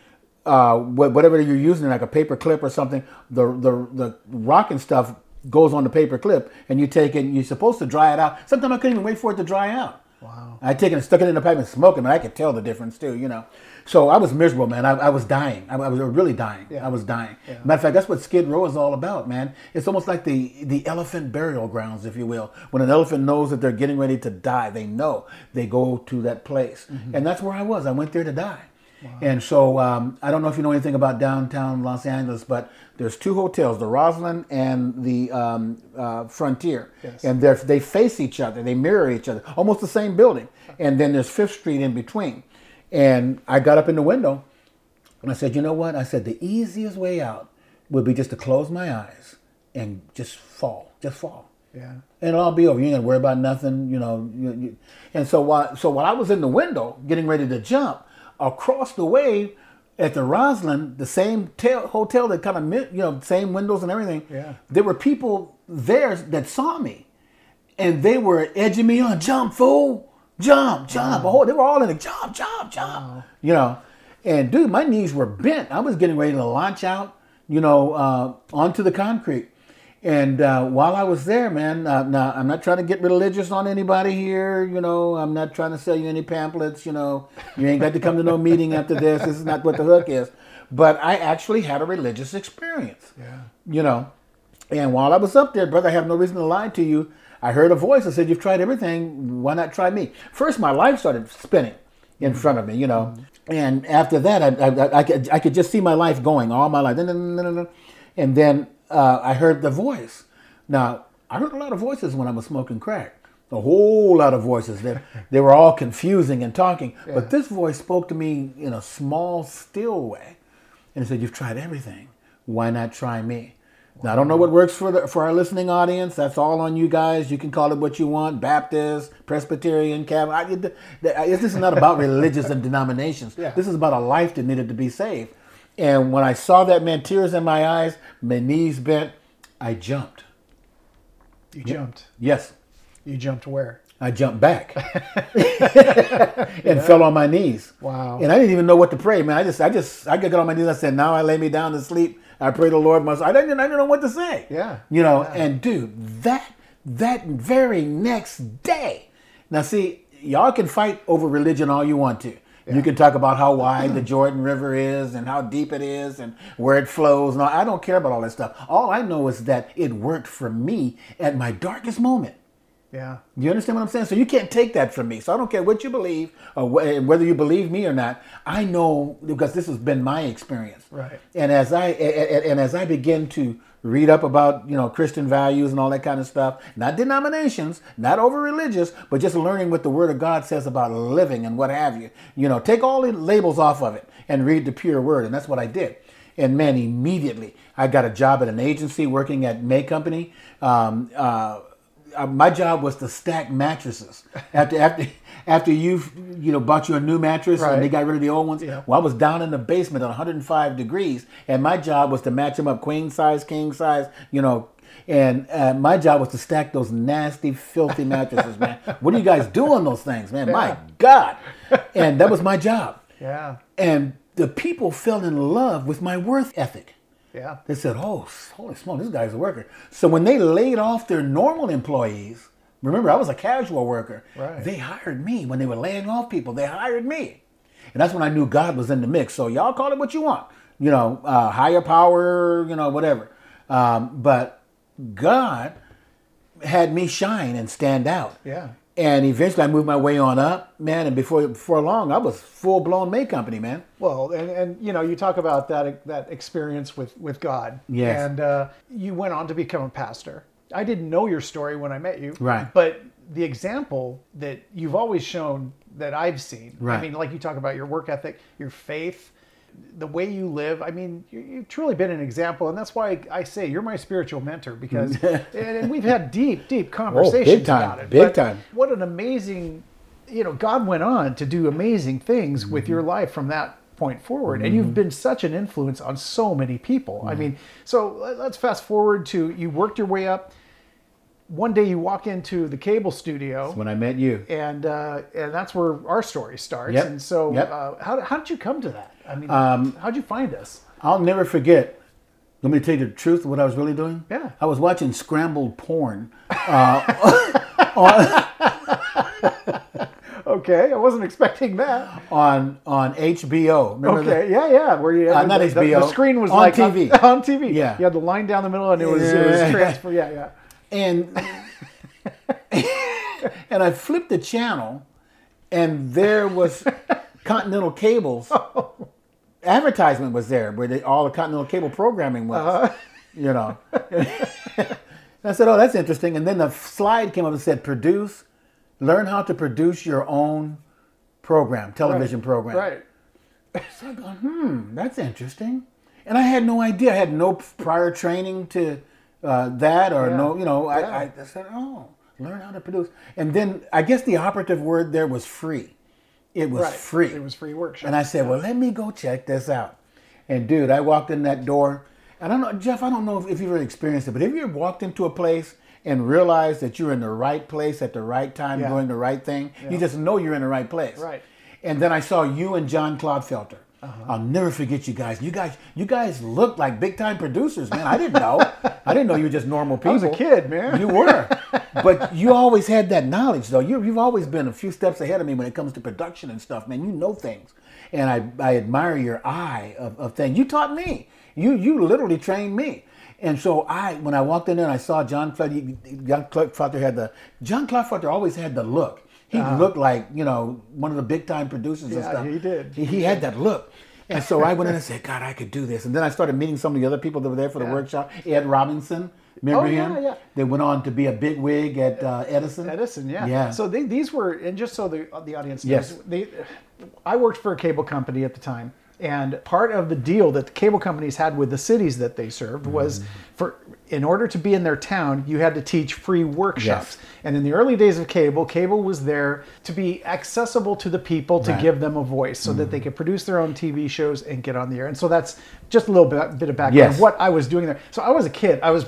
uh, whatever you're using, like a paper clip or something, the the the rock and stuff goes on the paper clip, and you take it. And you're supposed to dry it out. Sometimes I couldn't even wait for it to dry out. Wow! I take it and stuck it in the pipe and smoked it, and I could tell the difference too, you know. So I was miserable, man. I, I was dying. I, I was really dying. Yeah. I was dying. Yeah. Matter of fact, that's what Skid Row is all about, man. It's almost like the, the elephant burial grounds, if you will. When an elephant knows that they're getting ready to die, they know. They go to that place. Mm-hmm. And that's where I was. I went there to die. Wow. And so um, I don't know if you know anything about downtown Los Angeles, but there's two hotels, the Roslyn and the um, uh, Frontier. Yes. And they face each other. They mirror each other. Almost the same building. And then there's Fifth Street in between. And I got up in the window and I said, you know what? I said, the easiest way out would be just to close my eyes and just fall, just fall. Yeah. And it'll all be over. You ain't gonna worry about nothing, you know. You, you. And so while, so while I was in the window getting ready to jump, across the way at the Roslyn, the same tel- hotel that kind of, you know, same windows and everything, yeah. there were people there that saw me and they were edging me on, jump, fool. Jump, jump. Wow. Oh, they were all in a jump, jump, jump. Wow. You know, and dude, my knees were bent. I was getting ready to launch out, you know, uh, onto the concrete. And uh, while I was there, man, uh, now I'm not trying to get religious on anybody here. You know, I'm not trying to sell you any pamphlets. You know, you ain't got to come to no meeting after this. This is not what the hook is. But I actually had a religious experience, yeah. you know. And while I was up there, brother, I have no reason to lie to you. I heard a voice that said, you've tried everything, why not try me? First, my life started spinning in front of me, you know. And after that, I, I, I, could, I could just see my life going, all my life. And then uh, I heard the voice. Now, I heard a lot of voices when I was smoking crack. A whole lot of voices. They, they were all confusing and talking. Yeah. But this voice spoke to me in a small, still way. And it said, you've tried everything, why not try me? Now, I don't know what works for the, for our listening audience. That's all on you guys. You can call it what you want. Baptist, Presbyterian, Catholic. This is not about religious and denominations. Yeah. This is about a life that needed to be saved. And when I saw that man, tears in my eyes, my knees bent, I jumped. You jumped? Yes. You jumped where? I jumped back and yeah. fell on my knees. Wow! And I didn't even know what to pray, man. I just, I just, I got on my knees. I said, "Now I lay me down to sleep. I pray the Lord." Myself. I didn't, I didn't know what to say. Yeah, you know. Yeah. And dude, that that very next day. Now, see, y'all can fight over religion all you want to. Yeah. You can talk about how wide the Jordan River is and how deep it is and where it flows. No, I don't care about all that stuff. All I know is that it worked for me at my darkest moment. Yeah. You understand what I'm saying? So you can't take that from me. So I don't care what you believe or wh whether you believe me or not. I know because this has been my experience. Right. And as I and as I begin to read up about, you know, Christian values and all that kind of stuff, not denominations, not over religious, but just learning what the Word of God says about living and what have you. You know, take all the labels off of it and read the pure Word. And that's what I did. And man, immediately I got a job at an agency working at May Company. Um, uh, My job was to stack mattresses. After after after you've you know bought you a new mattress right. and they got rid of the old ones. Yeah. Well, I was down in the basement at one hundred five degrees, and my job was to match them up queen size, king size, you know. And uh, my job was to stack those nasty, filthy mattresses, man. What do you guys do on those things, man? Yeah. My God! And that was my job. Yeah. And the people fell in love with my worth ethic. Yeah. They said, oh, holy smoke, this guy's a worker. So when they laid off their normal employees, remember, I was a casual worker. Right. They hired me. When they were laying off people, they hired me. And that's when I knew God was in the mix. So y'all call it what you want. You know, uh, higher power, you know, whatever. Um, but God had me shine and stand out. Yeah. And eventually I moved my way on up, man, and before before long I was full-blown May Company, man. Well, and, and you know, you talk about that that experience with, with God. Yes. And uh, you went on to become a pastor. I didn't know your story when I met you. Right. But the example that you've always shown that I've seen, right. I mean, like you talk about your work ethic, your faith, the way you live, I mean, you've truly been an example. And that's why I say you're my spiritual mentor because, and we've had deep, deep conversations Whoa, big time, about it. Big time. What an amazing, you know, God went on to do amazing things mm-hmm. with your life from that point forward. Mm-hmm. And you've been such an influence on so many people. Mm-hmm. I mean, so let's fast forward to you worked your way up. One day you walk into the cable studio. That's when I met you. And uh, and that's where our story starts. Yep. And so yep. uh, how, how did you come to that? I mean, um, how did you find us? I'll never forget. Let me tell you the truth, what I was really doing. Yeah. I was watching scrambled porn. Uh, on, okay, I wasn't expecting that. On on H B O. Remember okay, that? yeah, yeah. Where you, uh, not the, H B O. The screen was on like T V. On, on T V. Yeah. You had the line down the middle and it was, yeah. it was transfer. Yeah, yeah. And and I flipped the channel, and there was Continental Cable's oh. advertisement was there where they, all the Continental Cable programming was, uh-huh. you know. And I said, "Oh, that's interesting." And then the slide came up and said, "Produce, learn how to produce your own program, television right. program." Right. So I go, "Hmm, that's interesting," and I had no idea. I had no prior training to. Uh, that or yeah. no, you know, I, yeah. I, I said, oh, learn how to produce. And then I guess the operative word there was free. It was right. free. It was free workshop. And I said, yeah. well, let me go check this out. And dude, I walked in that door. And I don't know, Jeff, I don't know if, if you've ever experienced it, but have you ever walked into a place and realized that you're in the right place at the right time yeah. doing the right thing? Yeah. You just know you're in the right place. Right. And then I saw you and John Clarke Futter. Uh-huh. I'll never forget you guys. You guys, you guys looked like big time producers, man. I didn't know. I didn't know you were just normal people. I was a kid, man. You were, but you always had that knowledge, though. You, you've always been a few steps ahead of me when it comes to production and stuff, man. You know things, and I, I admire your eye of, of things. You taught me. You, you literally trained me. And so I, when I walked in there and I saw John Clarke Futter had the John Clarke Futter always had the look. He uh, looked like, you know, one of the big time producers yeah, and stuff. He did. He, he had that look. And so I went in and said, God, I could do this. And then I started meeting some of the other people that were there for the yeah. workshop. Ed Robinson, remember oh, him? Yeah, yeah. They went on to be a big wig at uh, Edison. Edison, yeah. yeah. So they, these were, and just so the, the audience knows, yes. they, I worked for a cable company at the time. And part of the deal that the cable companies had with the cities that they served was mm. for in order to be in their town, you had to teach free workshops. Yes. And in the early days of cable, cable was there to be accessible to the people to right. give them a voice so mm. that they could produce their own T V shows and get on the air. And so that's just a little bit, bit of background yes. of what I was doing there. So I was a kid. I was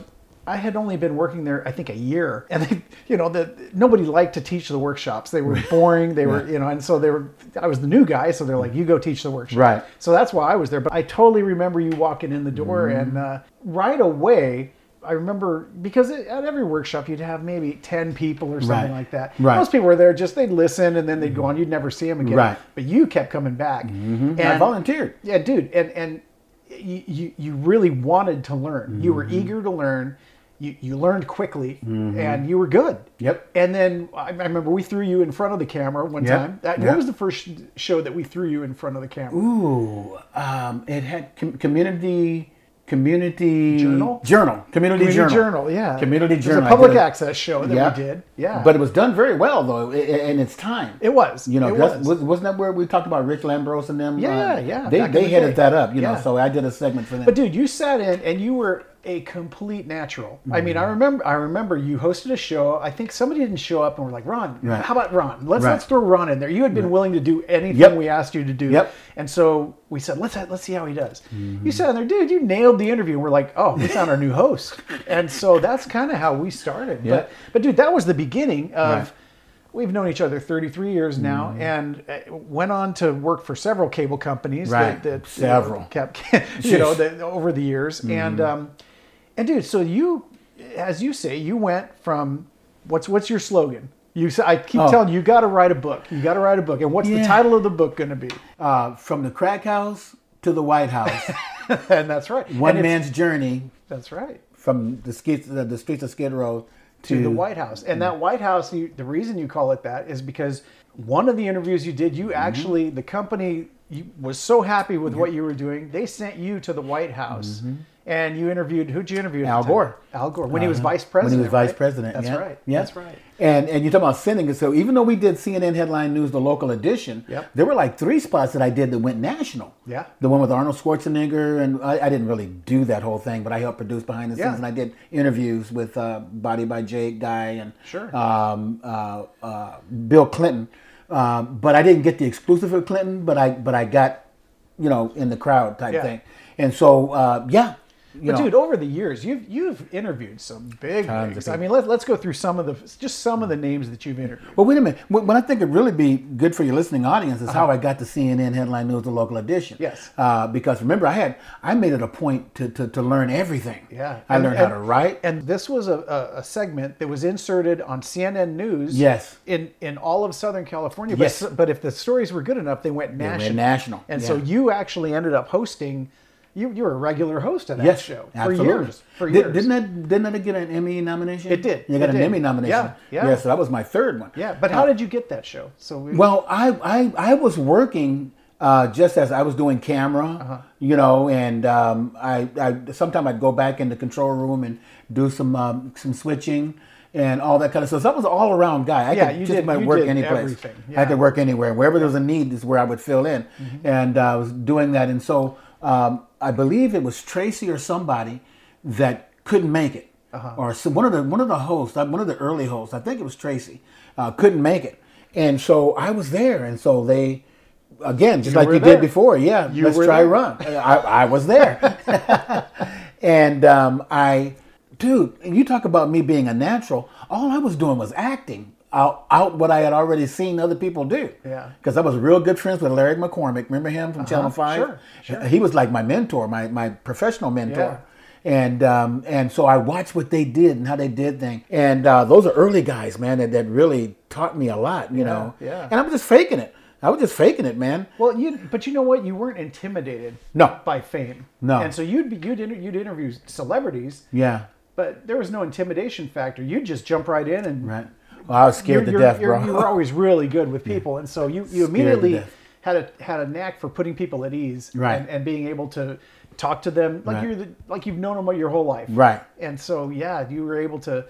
I had only been working there, I think, a year, and they, you know, the, nobody liked to teach the workshops. They were boring. They were, you know, and so they were. I was the new guy, so they're like, "You go teach the workshop." Right. So that's why I was there. But I totally remember you walking in the door, mm-hmm. and uh, right away, I remember because it, at every workshop you'd have maybe ten people or something right. like that. Right. Most people were there just they'd listen and then they'd go on. You'd never see them again. Right. But you kept coming back, mm-hmm. and I volunteered. Yeah, dude, and and you you really wanted to learn. Mm-hmm. You were eager to learn. You, you learned quickly, mm-hmm. and you were good. Yep. And then I, I remember we threw you in front of the camera one yep. time. That, yep. What was the first show that we threw you in front of the camera? Ooh, um, it had com- community community journal journal community, community journal. journal yeah community journal. It was a public access show that yeah. we did. Yeah. But it was done very well though, in its time. It was. You know, it that's, was. wasn't that where we talked about Rick Lambros and them? Yeah, um, yeah. They they headed that up. You yeah. know, so I did a segment for them. But dude, you sat in and you were a complete natural. Mm-hmm. I mean, I remember I remember you hosted a show. I think somebody didn't show up and we're like, Ron, right. how about Ron? Let's right. let's throw Ron in there. You had been right. willing to do anything yep. we asked you to do. Yep. And so we said, let's let's see how he does. Mm-hmm. You sat in there, dude, you nailed the interview. And we're like, oh, we found our new host. And so that's kind of how we started. Yep. But but dude, that was the beginning of right. we've known each other thirty-three years now, mm. and went on to work for several cable companies. Right. That, that, several. You know, kept, you know that, over the years. Mm. And um, and dude, so you, as you say, you went from, what's what's your slogan? You I keep oh. telling you, you got to write a book. You got to write a book. And what's yeah. the title of the book going to be? Uh, from the crack house to the White House. And that's right. One and man's journey. That's right. From the, ski, the, the streets of Skid Row To, to the White House. And that White House, you, the reason you call it that is because one of the interviews you did, you actually, mm-hmm. the company you, was so happy with yeah. what you were doing, they sent you to the White House. Mm-hmm. And you interviewed, who'd you interview? Al Gore. Al Gore, when uh-huh. he was vice president. When he was right? vice president. That's yeah. right. Yeah. That's right. And and you're talking about sending it. So even though we did C N N Headline News, the local edition, yep. there were like three spots that I did that went national. Yeah. The one with Arnold Schwarzenegger, and I, I didn't really do that whole thing, but I helped produce behind the scenes, yeah. and I did interviews with uh, Body by Jake Guy and sure. um, uh, uh, Bill Clinton. Um, but I didn't get the exclusive with Clinton, but I but I got, you know, in the crowd type yeah. thing. And so, uh, yeah. You but know. Dude, over the years, you've you've interviewed some big names. I mean, let's let's go through some of the just some of the names that you've interviewed. Well, wait a minute. What I think would really be good for your listening audience is uh-huh. how I got to C N N Headline News, the local edition. Yes. Uh, because remember, I had I made it a point to to, to learn everything. Yeah. I and, learned and, how to write. And this was a, a segment that was inserted on C N N News. Yes. In in all of Southern California. But, yes. But if the stories were good enough, they went national. They went national. And yeah. so you actually ended up hosting. You you were a regular host of that yes, show for absolutely. years. For years, Did, didn't that didn't that get an Emmy nomination? It did. You got it an did. Emmy nomination. Yeah, yeah, yeah. So that was my third one. Yeah, but how uh, did you get that show? So we, well, I, I I was working uh, just as I was doing camera, uh-huh. you know, and um, I I sometimes I'd go back in the control room and do some um, some switching and all that kind of stuff. So I was an all around guy. I yeah, could you just did, might you work did any place. Yeah. I could work anywhere. Wherever there was a need is where I would fill in, mm-hmm. and uh, I was doing that, and so. Um, I believe it was Tracy or somebody that couldn't make it, uh-huh. or some, one of the one of the hosts, one of the early hosts. I think it was Tracy, uh, couldn't make it, and so I was there, and so they, again, just you like you there. did before, yeah, you let's try there. Run. I, I was there, and um, I, dude, you talk about me being a natural. All I was doing was acting. Out, out what I had already seen other people do. Yeah. Because I was real good friends with Larry McCormick. Remember him from uh-huh. Channel five? Sure, sure. He was like my mentor, my, my professional mentor. Yeah. And um, and so I watched what they did and how they did things. And uh, those are early guys, man, that, that really taught me a lot, you yeah, know. Yeah. And I'm just faking it. I was just faking it, man. Well, you but you know what? You weren't intimidated no. by fame. No. And so you'd be, you'd, inter- you'd interview celebrities. Yeah. But there was no intimidation factor. You'd just jump right in and... Right. Well, I was scared you're, to you're, death, bro. You were always really good with people, yeah. and so you, you immediately had a had a knack for putting people at ease, right. and, and being able to talk to them like right. you're the, like you've known them your whole life, right? And so, yeah, you were able to,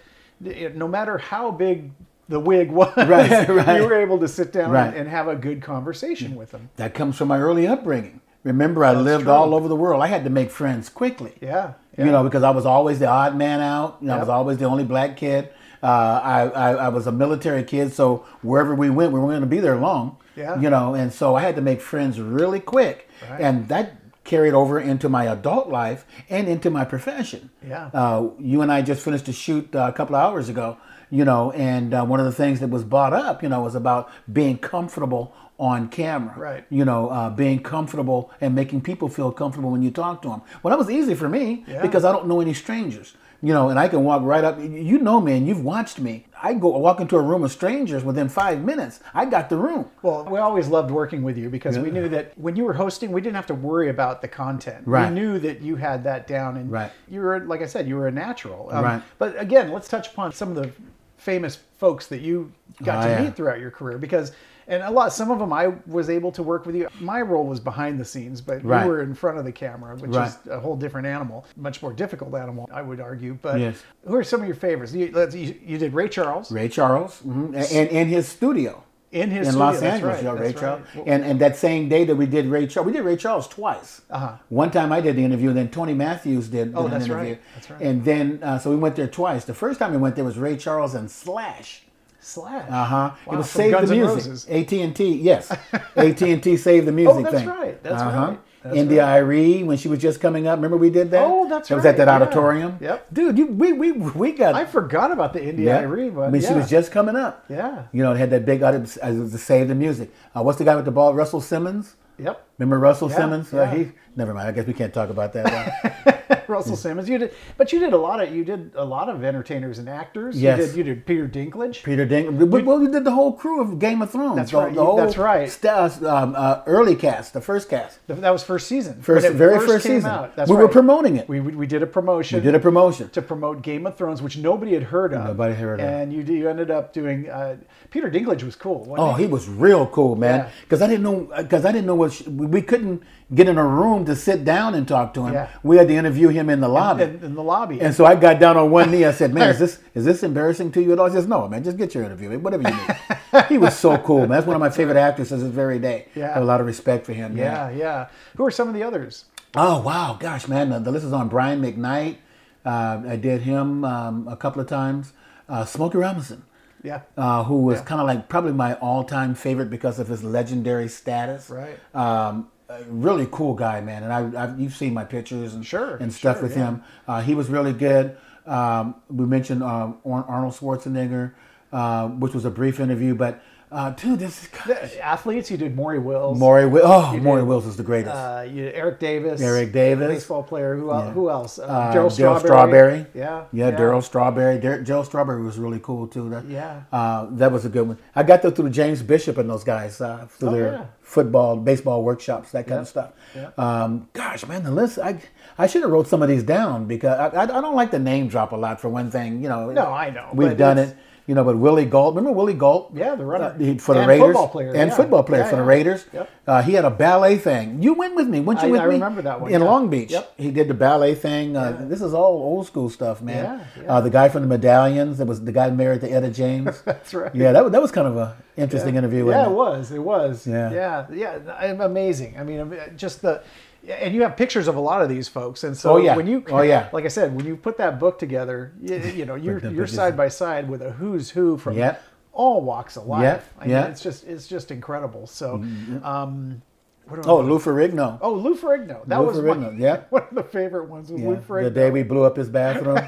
no matter how big the wig was, right, right. you were able to sit down right. and have a good conversation yeah. with them. That comes from my early upbringing. Remember, I That's lived true. all over the world. I had to make friends quickly. Yeah, yeah. You know, because I was always the odd man out. You know, yep. I was always the only black kid. Uh, I, I, I was a military kid, so wherever we went, we weren't going to be there long, yeah. you know, and so I had to make friends really quick. Right. And that carried over into my adult life and into my profession. Yeah. Uh, you and I just finished a shoot uh, a couple of hours ago, you know, and uh, one of the things that was brought up, you know, was about being comfortable on camera. Right. You know, uh, being comfortable and making people feel comfortable when you talk to them. Well, that was easy for me yeah. because I don't know any strangers. You know, and I can walk right up. You know, man, you've watched me. I go walk into a room of strangers within five minutes. I got the room. Well, we always loved working with you because yeah. we knew that when you were hosting, we didn't have to worry about the content. Right. We knew that you had that down, and right. you were, like I said, you were a natural. Um, right. But again, let's touch upon some of the famous folks that you got oh, to yeah. meet throughout your career, because. And a lot, some of them I was able to work with you. My role was behind the scenes, but right. you were in front of the camera, which right. is a whole different animal, much more difficult animal, I would argue. But yes. who are some of your favorites? You, you, you did Ray Charles. Ray Charles, mm-hmm. and in his studio. In his in studio, Los Angeles, right. you know, Ray right. Charles. Well, and, and that same day that we did Ray Charles, we did Ray Charles twice. Uh-huh. One time I did the interview, and then Tony Matthews did, did oh, that's an interview. Right. That's right. And then, uh, so we went there twice. The first time we went there was Ray Charles and Slash. Slash. Uh huh. Wow, it was Save Guns the Music. A T and T, yes. A T and T Save the Music thing. Oh, that's thing. Right. That's uh-huh. right. That's India right. Irene, when she was just coming up. Remember we did that? Oh, that's that right. It was at that yeah. auditorium. Yep. Dude, you, we, we, we got... I forgot about the India yeah. Irene. But I mean, yeah. she was just coming up. Yeah. You know, it had that big audience, uh, the Save the Music. Uh, what's the guy with the ball? Russell Simmons? Yep. Remember Russell yeah, Simmons? Yeah. Uh, he, never mind. I guess we can't talk about that. Russell yeah. Simmons. You did, but you did a lot of you did a lot of entertainers and actors. Yes. You did, you did Peter Dinklage. Peter Dinklage. Well, you did the whole crew of Game of Thrones. That's the, right. The whole that's right. St um, uh, early cast, the first cast. The, that was first season. First, very first, first season. Out, that's we right. were promoting it. We, we we did a promotion. We did a promotion to promote Game of Thrones, which nobody had heard of. Nobody heard of. And you you ended up doing. Uh, Peter Dinklage was cool. Oh, he? he was real cool, man. Because yeah. I didn't know. Because I didn't know what. She, we couldn't get in a room to sit down and talk to him. Yeah. We had to interview him in the lobby. In, in, in the lobby. And so I got down on one knee. I said, man, is this is this embarrassing to you at all? He says, no, man, just get your interview. Whatever you need. He was so cool, man. That's one of my favorite actors to this very day. Yeah. I have a lot of respect for him. Yeah, man. yeah. Who are some of the others? Oh, wow. Gosh, man. The, the list is on Brian McKnight. Uh, I did him um, a couple of times. Uh, Smokey Robinson. Yeah. Uh, who was yeah. kind of like probably my all-time favorite because of his legendary status. Right. Um, really cool guy, man. And I, I you've seen my pictures and sure, and stuff sure, with yeah. him. Uh, he was really good. Um, we mentioned uh, Arnold Schwarzenegger, uh, which was a brief interview, but. Uh, dude, this is gosh. Athletes. You did Maury Wills. Maury Wills. Oh, Maury Wills is the greatest. Uh, you did Eric Davis. Eric Davis, baseball player. Who, yeah. who else? Uh, uh, Daryl Strawberry. Strawberry. Yeah. Yeah. yeah. Daryl Strawberry. Daryl Strawberry was really cool too. That, yeah. Uh, that was a good one. I got that through James Bishop and those guys uh, through oh, their yeah. football, baseball workshops, that kind yeah. of stuff. Yeah. Um, gosh, man, the list. I I should have wrote some of these down because I, I I don't like the name drop a lot for one thing. You know. No, I know. We've done it. You know, but Willie Gault, remember Willie Gault? Yeah, the runner. Uh, for the and Raiders. Football player, and yeah. football player yeah, for yeah. the Raiders. Yep. Uh, he had a ballet thing. You went with me, weren't you I, with I me? I remember that one. In yeah. Long Beach. Yep. He did the ballet thing. Uh, yeah. This is all old school stuff, man. Yeah, yeah. Uh, the guy from the Medallions, that was the guy married to Etta James. That's right. Yeah, that, that was kind of an interesting yeah. interview. Wasn't yeah, it? it was. It was. Yeah. Yeah, yeah. Amazing. I mean, just the... And you have pictures of a lot of these folks, and so oh, yeah. when you, oh, yeah. like I said, when you put that book together, you, you know you're you're side by side with a who's who from yep. all walks of life. Yep. I mean, yep. it's just it's just incredible. So, mm-hmm. um, what do I oh, Lou Ferrigno. Oh, Lou Ferrigno. That Lou was Ferrigno. One, yep. one of the favorite ones. Was yeah. Lou Ferrigno. The day we blew up his bathroom.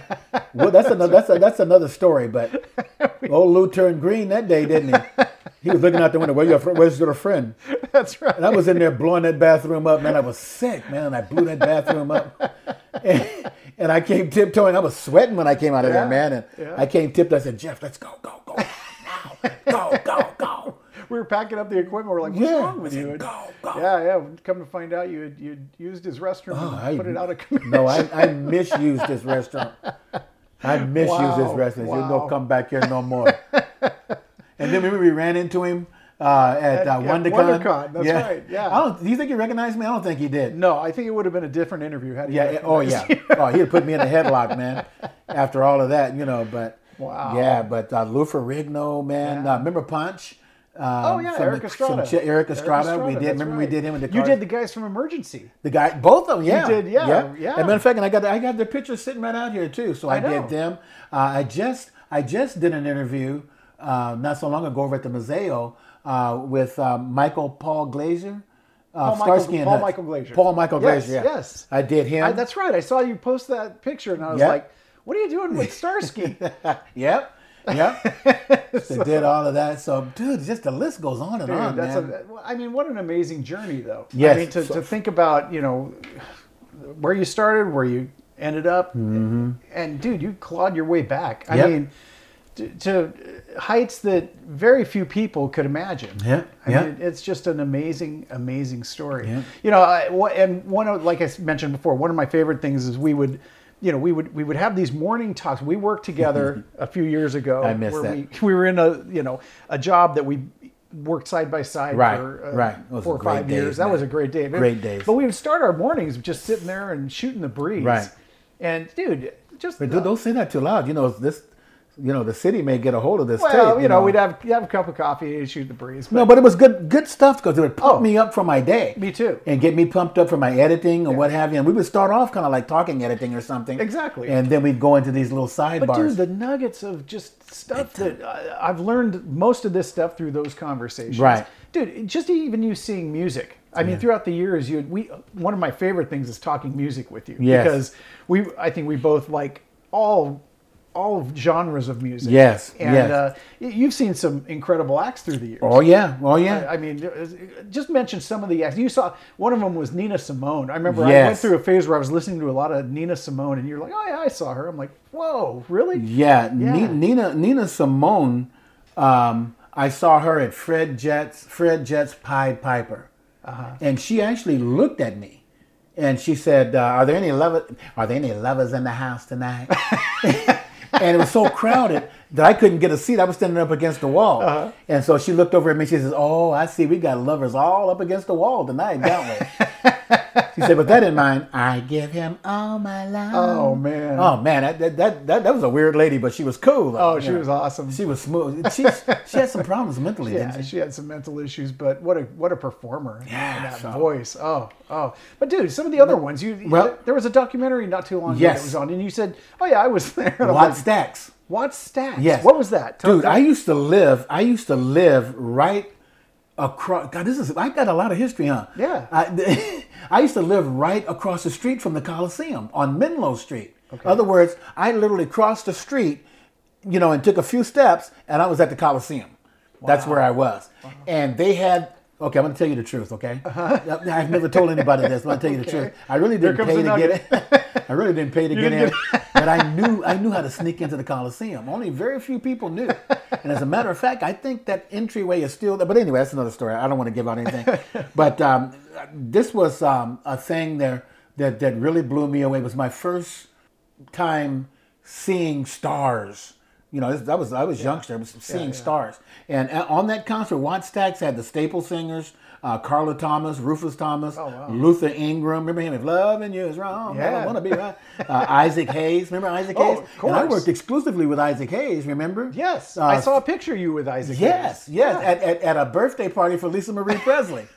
Well, that's another that's a, that's another story. But old Lou turned green that day, didn't he? He was looking out the window. Where's your, where's your friend? That's right. And I was in there blowing that bathroom up, man. I was sick, man. And I blew that bathroom up. And, and I came tiptoeing. I was sweating when I came out of yeah. there, man. And yeah. I came tiptoeing. I said, Jeff, let's go, go, go. Now. Go, go, go. We were packing up the equipment. We're like, what's yeah. wrong with you? And, go, go. Yeah, yeah. Come to find out, you had, you'd used his restroom oh, and I, put it out of commission. No, I, I misused his restroom. I misused wow. his restroom. Wow. You don't come back here no more. And then we ran into him uh, at uh, yeah, WonderCon. WonderCon, that's yeah. right. Yeah. I don't, do you think he recognized me? I don't think he did. No, I think it would have been a different interview had he yeah, recognized oh yeah. you. Oh, he'd put me in a headlock, man. After all of that, you know. But wow. Yeah, but uh, Lou Ferrigno, man. Yeah. Uh, remember Punch? Um, oh yeah, Eric, the, Estrada. Eric Estrada. Eric Estrada. We did. Remember, right. we did him in the. You cars. did the guys from Emergency. The guy, both of them. Yeah, you did. Yeah, yeah. yeah. As a matter of fact, and I got the, I got their pictures sitting right out here too. So I, I did them. Uh, I just I just did an interview. Uh, not so long ago over at the Museo uh, with uh, Michael Paul Glaser. Uh, Uh, Starsky and Paul Michael Glaser. Paul Michael Glaser, yes, yeah. Yes. I did him. I, that's right. I saw you post that picture, and I was yep. like, what are you doing with Starsky? Yep. Yep. So, so did all of that. So, dude, just the list goes on and dude, on, that's man. A, I mean, what an amazing journey, though. Yes. I mean, to, so, to think about, you know, where you started, where you ended up, mm-hmm. and, and, dude, you clawed your way back. I yep. mean... to heights that very few people could imagine. Yeah, I yeah. mean, it's just an amazing, amazing story. Yeah. You know, I, and one of, like I mentioned before, one of my favorite things is we would, you know, we would we would have these morning talks. We worked together a few years ago. I miss where that. We, we were in a you know a job that we worked side by side right, for uh, right. four or five years. Days, that man. was a great day. Great days. But we would start our mornings just sitting there and shooting the breeze. Right. And dude, just but dude, don't say that too loud. You know this. You know, the city may get a hold of this well, tape. Well, you, you know, know, we'd have have a cup of coffee and shoot the breeze. But no, but it was good good stuff because it would pump oh, me up for my day. Me too. And get me pumped up for my editing or yeah. what have you. And we would start off kind of like talking editing or something. Exactly. And then we'd go into these little sidebars. But dude, the nuggets of just stuff that uh, I've learned most of this stuff through those conversations. Right. Dude, just even you seeing music. I mean, yeah. throughout the years, you we one of my favorite things is talking music with you. Yes. Because we, I think we both like all... all genres of music. Yes, and yes. Uh, you've seen some incredible acts through the years. Oh yeah, oh yeah. I, I mean, just mention some of the acts. You saw one of them was Nina Simone. I remember yes. I went through a phase where I was listening to a lot of Nina Simone, and you're like, oh yeah, I saw her. I'm like, whoa, really? Yeah, yeah. Nina Nina Simone. Um, I saw her at Fred Jett's Fred Jett's Pied Piper, uh-huh. and she actually looked at me. And she said, uh, "Are there any lovers? Are there any lovers in the house tonight?" And it was so crowded that I couldn't get a seat. I was standing up against the wall, uh-huh. and so she looked over at me. She says, "Oh, I see. We got lovers all up against the wall tonight, don't we?" She said, "With that in mind, I give him all my love." Oh man! Oh man! That that that that was a weird lady, but she was cool. Like, oh, she know. was awesome. She was smooth. She she had some problems mentally. Yeah, didn't she? She had some mental issues, but what a what a performer! Yeah, and that so. voice. Oh. Oh, but dude, some of the other ones, you well, there was a documentary not too long ago yes. that was on, and you said, oh yeah, I was there. Watt Stacks. Watt Stacks. Yes. What was that? Tell dude, I used to live, I used to live right across, God, this is, I got a lot of history, huh? Yeah. I, I used to live right across the street from the Coliseum on Menlo Street. Okay. In other words, I literally crossed the street, you know, and took a few steps, and I was at the Coliseum. Wow. That's where I was. Wow. And they had... Okay, I'm going to tell you the truth, okay? Uh-huh. I've never told anybody this, but I'll tell you okay. the truth. I really didn't pay to get in. I really didn't pay to get in, but I knew I knew how to sneak into the Coliseum. Only very few people knew. And as a matter of fact, I think that entryway is still there. But anyway, that's another story. I don't want to give out anything. But um, this was um, a thing there that, that really blew me away. It was my first time seeing stars. You know, I was I was yeah. youngster. I was seeing yeah, yeah. stars, and on that concert, Watt Stacks had the Staple Singers, uh, Carla Thomas, Rufus Thomas, oh, wow. Luther Ingram. Remember him? If loving you is wrong, yeah. I don't want to be right. Uh, Isaac Hayes. Remember Isaac oh, Hayes? Of course. And I worked exclusively with Isaac Hayes. Remember? Yes, uh, I saw a picture of you with Isaac. Yes, Hayes. yes, yeah. at, at at a birthday party for Lisa Marie Presley.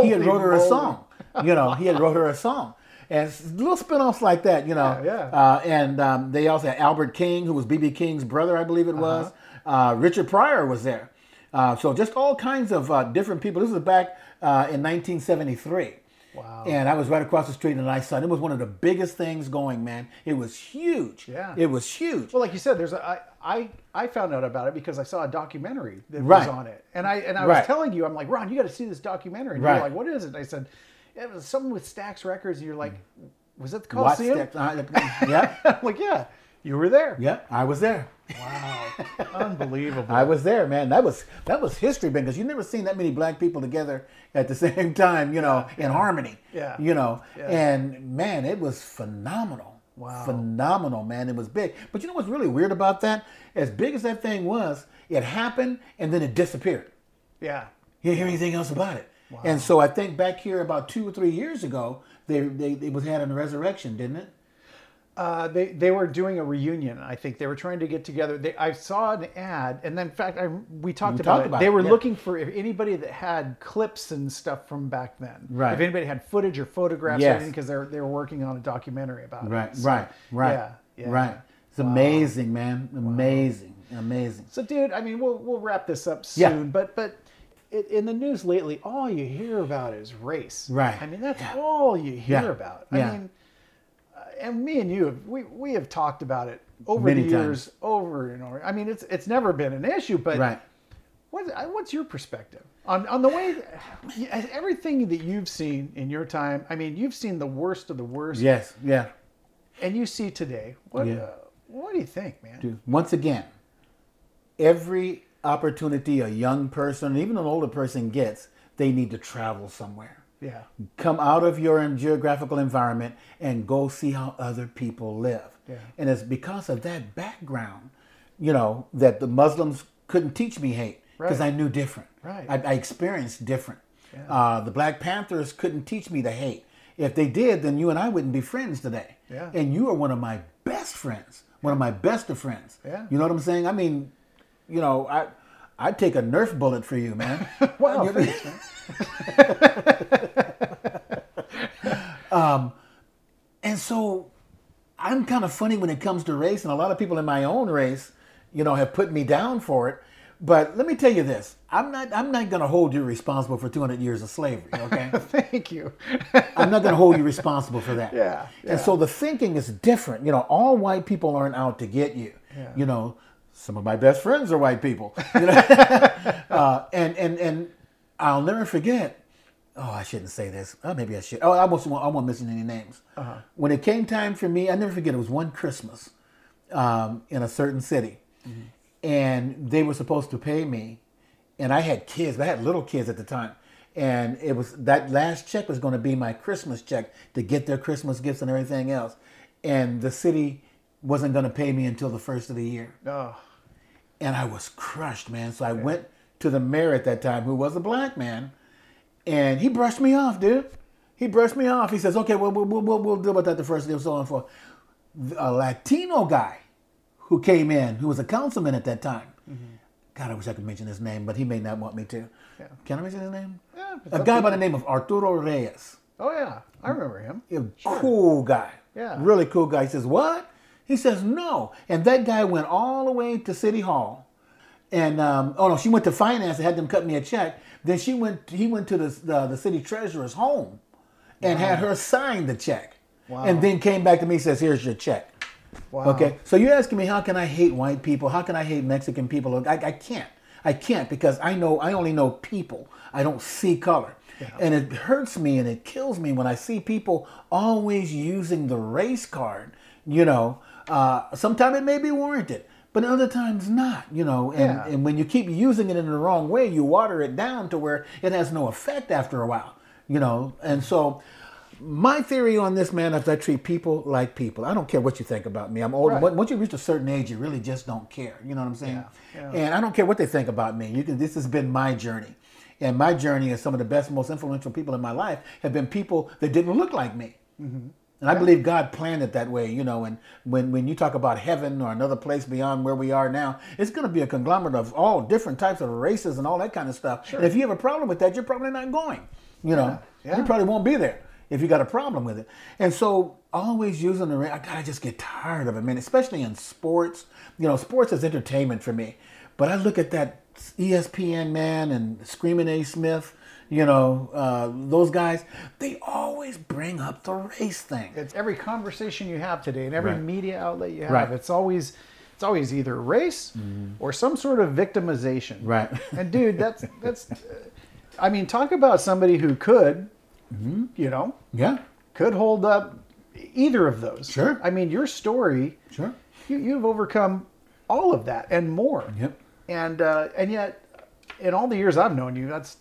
He had wrote her a song. You know, he had wrote her a song. And little spinoffs like that, you know. Yeah, yeah. Uh, and um, they also had Albert King, who was B B. King's brother, I believe it was. Uh-huh. Uh, Richard Pryor was there. Uh, so just all kinds of uh, different people. This was back uh, in nineteen seventy-three. Wow. And I was right across the street, and I saw it. It was one of the biggest things going, man. It was huge. Yeah. It was huge. Well, like you said, there's a, I, I, I found out about it because I saw a documentary that right. was on it. And I, and I right. was telling you, I'm like, Ron, you got to see this documentary. And right. you're like, what is it? And I said... it was something with Stax Records, and you're like, was it the Coliseum? Uh, yeah. I'm like, yeah, you were there. Yeah, I was there. Wow. Unbelievable. I was there, man. That was that was history, Ben, because you've never seen that many black people together at the same time, you know, yeah. in harmony. Yeah. You know, yeah. and, man, it was phenomenal. Wow. Phenomenal, man. It was big. But you know what's really weird about that? As big as that thing was, it happened, and then it disappeared. Yeah. You didn't hear anything else about it. Wow. And so I think back here about two or three years ago, they they it was had a resurrection, didn't it? Uh, they they were doing a reunion. I think they were trying to get together. They, I saw an ad, and then in fact, I we talked, we about, talked it. about it. They were yeah. looking for if anybody that had clips and stuff from back then. Right. If anybody had footage or photographs, yes. or anything, because they were they were working on a documentary about right. it. So, right. Right. Yeah, yeah. Right. It's wow. amazing, man. Amazing. Wow. Amazing. So, dude, I mean, we'll we'll wrap this up soon, yeah. but but. in the news lately, all you hear about is race. Right. I mean, that's yeah. all you hear yeah. about. I yeah. mean, uh, and me and you, have, we we have talked about it over Many the years, times. over and over. I mean, it's it's never been an issue. But right. what what's your perspective on on the way? That, everything that you've seen in your time. I mean, you've seen the worst of the worst. Yes. Yeah. And you see today. What yeah. uh, what do you think, man? Dude, once again, every opportunity a young person, even an older person gets, they need to travel somewhere. Yeah. Come out of your geographical environment and go see how other people live. Yeah. And it's because of that background, you know, that the Muslims couldn't teach me hate because right. I knew different. Right. I, I experienced different. Yeah. Uh, the Black Panthers couldn't teach me the hate. If they did, then you and I wouldn't be friends today. Yeah. And you are one of my best friends, yeah. one of my best of friends. Yeah. You know what I'm saying? I mean, you know, I, I'd take a Nerf bullet for you, man. Wow. Thanks, man. um, and so I'm kind of funny when it comes to race, and a lot of people in my own race, you know, have put me down for it. But let me tell you this, I'm not, I'm not going to hold you responsible for two hundred years of slavery, okay? Thank you. I'm not going to hold you responsible for that. Yeah, yeah. And so the thinking is different. You know, all white people aren't out to get you, yeah. you know. Some of my best friends are white people. You know? uh, and, and, and I'll never forget. Oh, I shouldn't say this. Oh, maybe I should. Oh, I almost won't, I won't mention any names. Uh-huh. When it came time for me, I never forget, it was one Christmas um, in a certain city. Mm-hmm. And they were supposed to pay me. And I had kids. I had little kids at the time. And it was that last check was going to be my Christmas check to get their Christmas gifts and everything else. And the city wasn't going to pay me until the first of the year. Oh. And I was crushed, man. So I yeah. went to the mayor at that time, who was a black man, and he brushed me off, dude. He brushed me off. He says, okay, well, we'll, we'll, we'll deal with that the first day, so on and forth. A Latino guy who came in, who was a councilman at that time. Mm-hmm. God, I wish I could mention his name, but he may not want me to. Yeah. Can I mention his name? Yeah, a guy by the name of Arturo Reyes. Oh, yeah. I remember him. A sure. cool guy. Yeah. Really cool guy. He says, what? He says, no. And that guy went all the way to City Hall. And, um, oh, no, she went to finance and had them cut me a check. Then she went. he went to the, the, the city treasurer's home and wow. had her sign the check. Wow. And then came back to me and says, here's your check. Wow. Okay. So you're asking me, how can I hate white people? How can I hate Mexican people? I, I can't. I can't because I know I only know people. I don't see color. Yeah. And it hurts me and it kills me when I see people always using the race card, you know. Uh, sometimes it may be warranted, but other times not, you know, and, yeah. and when you keep using it in the wrong way, you water it down to where it has no effect after a while, you know. And so my theory on this, man, is I treat people like people. I don't care what you think about me. I'm older. Right. Once you reach a certain age, you really just don't care. You know what I'm saying? Yeah. Yeah. And I don't care what they think about me. You can, this has been my journey. And my journey is some of the best, most influential people in my life have been people that didn't look like me. Mm-hmm. And I believe God planned it that way, you know, and when, when you talk about heaven or another place beyond where we are now, it's going to be a conglomerate of all different types of races and all that kind of stuff. Sure. And if you have a problem with that, you're probably not going, you know. Yeah. Yeah. You probably won't be there if you got a problem with it. And so always using the race, I just get tired of it, man, especially in sports. You know, sports is entertainment for me. But I look at that E S P N man and Screaming A. Smith. You know, uh, those guys, they always bring up the race thing. It's every conversation you have today and every right. media outlet you have. Right. It's always it's always either race mm-hmm. or some sort of victimization. Right. And, dude, that's, that's uh, I mean, talk about somebody who could, mm-hmm. you know, yeah, could hold up either of those. Sure. I mean, your story, sure, you, you've overcome all of that and more. Yep. And, uh, and yet, in all the years I've known you, that's...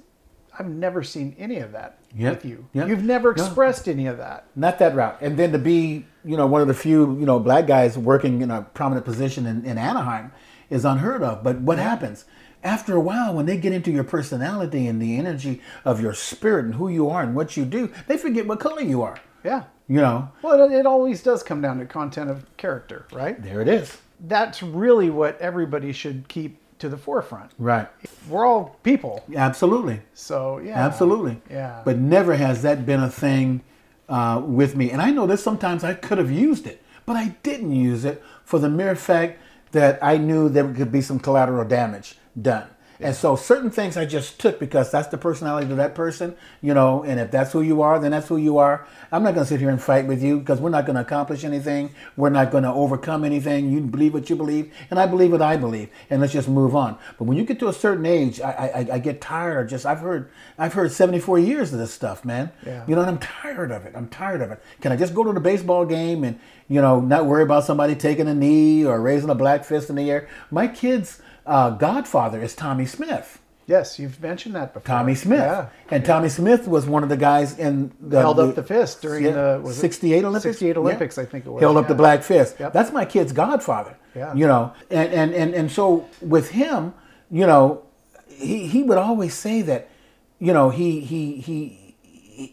I've never seen any of that yep. with you. Yep. You've never expressed no. any of that. Not that route. And then to be, you know, one of the few, you know, black guys working in a prominent position in, in Anaheim is unheard of. But what yeah. happens? After a while, when they get into your personality and the energy of your spirit and who you are and what you do, they forget what color you are. Yeah. You know? Well, it, it always does come down to content of character, right? There it is. That's really what everybody should keep to the forefront. Right. We're all people. Absolutely. So, yeah. Absolutely. Yeah. But never has that been a thing uh, with me. And I know that sometimes I could have used it, but I didn't use it for the mere fact that I knew there could be some collateral damage done. And so certain things I just took because that's the personality of that person, you know, and if that's who you are, then that's who you are. I'm not going to sit here and fight with you because we're not going to accomplish anything. We're not going to overcome anything. You believe what you believe, and I believe what I believe, and let's just move on. But when you get to a certain age, I, I, I get tired. Just I've heard I've heard seventy-four years of this stuff, man. Yeah. You know, and I'm tired of it. I'm tired of it. Can I just go to the baseball game and, you know, not worry about somebody taking a knee or raising a black fist in the air? My kids... Uh, godfather is Tommy Smith. Yes, you've mentioned that before. Tommy Smith. Yeah. And yeah. Tommy Smith was one of the guys in... The, held up the, the fist during yeah, the... Was sixty-eight Olympics? sixty-eight Olympics, yeah. I think it was. Held yeah. up the black fist. Yep. That's my kid's godfather. Yeah. You know, and, and, and, and so with him, you know, he, he would always say that, you know, he... he, he,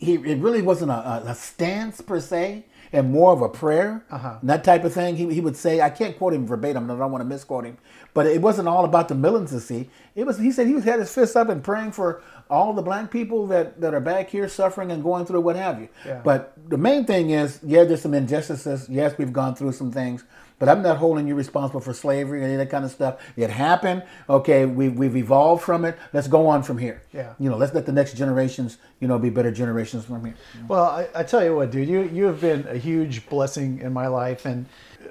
he it really wasn't a, a stance per se, and more of a prayer, uh-huh. and that type of thing. He, he would say, I can't quote him verbatim, I don't want to misquote him, but it wasn't all about the militancy. It was, he said he had his fists up and praying for all the black people that, that are back here suffering and going through what have you. Yeah. But the main thing is, yeah, there's some injustices. Yes, we've gone through some things, but I'm not holding you responsible for slavery or any of that kind of stuff. It happened. Okay, we, we've evolved from it. Let's go on from here. Yeah. You know, let's let the next generations, you know, be better generations from here. You know? Well, I, I tell you what, dude, you, you have been a huge blessing in my life. And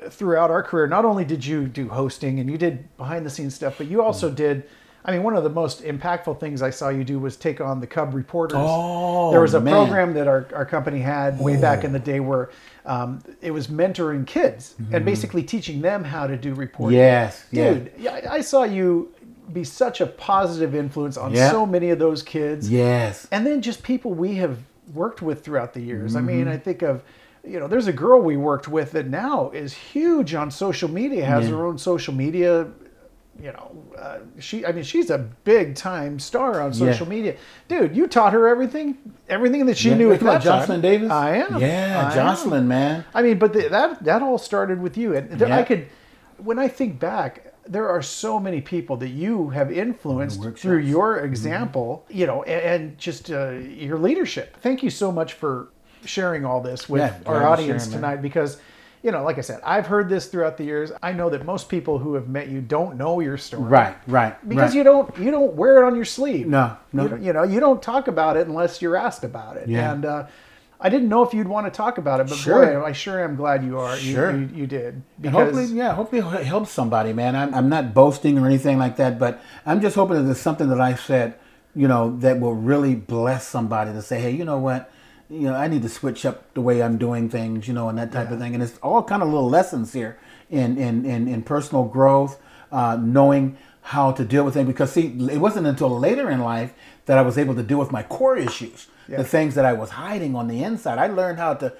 throughout our career, not only did you do hosting and you did behind the scenes stuff, but you also mm. did... I mean, one of the most impactful things I saw you do was take on the Cub Reporters. Oh, there was a man. program that our, our company had way Ooh. back in the day where um, it was mentoring kids mm-hmm. and basically teaching them how to do reporting. Yes. Dude, yeah. I, I saw you be such a positive influence on yeah. so many of those kids. Yes. And then just people we have worked with throughout the years. Mm-hmm. I mean, I think of... You know, there's a girl we worked with that now is huge on social media, has yeah. her own social media. You know, uh, she, I mean, she's a big time star on social yeah. media. Dude, you taught her everything, everything that she yeah. knew at that Jocelyn time. Davis? I am. Yeah, I Jocelyn, am. man. I mean, but the, that, that all started with you. And there, yeah. I could, when I think back, there are so many people that you have influenced through your example, mm-hmm. you know, and, and just uh, your leadership. Thank you so much for sharing all this with yeah, our audience sharing, tonight, man. Because, you know, like I said, I've heard this throughout the years. I know that most people who have met you don't know your story. Right, right. Because right. you don't you don't wear it on your sleeve. No, no. You, you know, you don't talk about it unless you're asked about it. Yeah. And uh, I didn't know if you'd want to talk about it, but sure. boy, I sure am glad you are. Sure. You, you, you did. Because... And hopefully, yeah, hopefully it helps somebody, man. I'm, I'm not boasting or anything like that, but I'm just hoping that there's something that I said, you know, that will really bless somebody to say, hey, you know what? You know, I need to switch up the way I'm doing things, you know, and that type yeah. of thing. And it's all kind of little lessons here in in, in, in personal growth, uh, knowing how to deal with things. Because, see, it wasn't until later in life that I was able to deal with my core issues, yeah. the things that I was hiding on the inside. I learned how to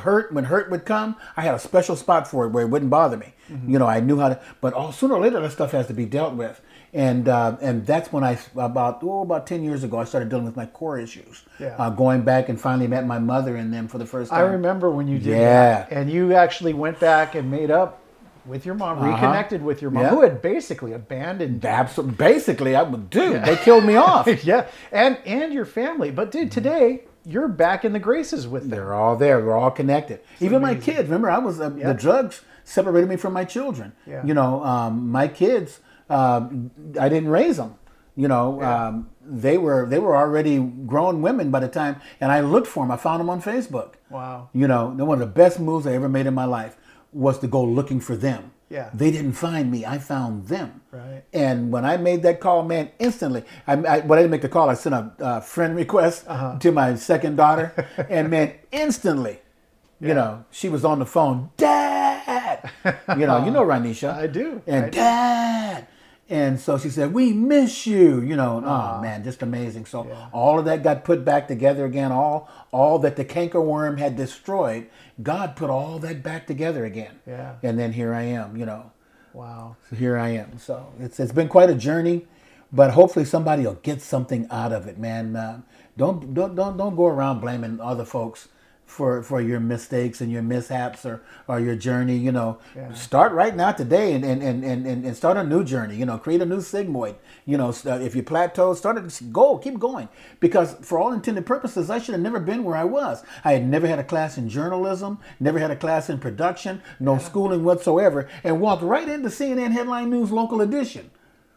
hurt. When hurt would come, I had a special spot for it where it wouldn't bother me. Mm-hmm. You know, I knew how to. But all, sooner or later, that stuff has to be dealt with. And uh, and that's when I, about oh, about ten years ago, I started dealing with my core issues. Yeah. Uh, going back and finally met my mother and them for the first time. I remember when you did yeah. that. And you actually went back and made up with your mom, uh-huh. reconnected with your mom, yeah. who had basically abandoned you. Absolutely. Basically, I would do. Yeah. They killed me off. yeah. And, and your family. But dude, today... You're back in the graces with them. They're all there. We're all connected. It's Even amazing. My kids. Remember, I was uh, yeah. the drugs separated me from my children. Yeah. You know, um, my kids. Uh, I didn't raise them. You know, yeah. um, they were they were already grown women by the time. And I looked for them. I found them on Facebook. Wow. You know, one of the best moves I ever made in my life was to go looking for them. Yeah. They didn't find me. I found them. Right. And when I made that call, man, instantly, I, I, when I didn't make the call, I sent a uh, friend request uh-huh. to my second daughter. and man, instantly, yeah. you know, she was on the phone, Dad! You know, you know Ranisha. I do. And I do. Dad! And so she said, we miss you, you know, and, oh man, just amazing. So yeah. all of that got put back together again. All all that the cankerworm had destroyed, God put all that back together again. Yeah. And then here I am, you know. Wow. So here I am. So it's it's been quite a journey, but hopefully somebody will get something out of it, man. Uh, don't don't don't don't go around blaming other folks for for your mistakes and your mishaps or or your journey. You know, yeah. start right now today and and, and and and start a new journey. You know, create a new sigmoid. You know, if you plateau, start it, go, keep going, because for all intended purposes, I should have never been where I was. I had never had a class in journalism, never had a class in production, no yeah. schooling whatsoever, and walked right into C N N Headline News Local Edition.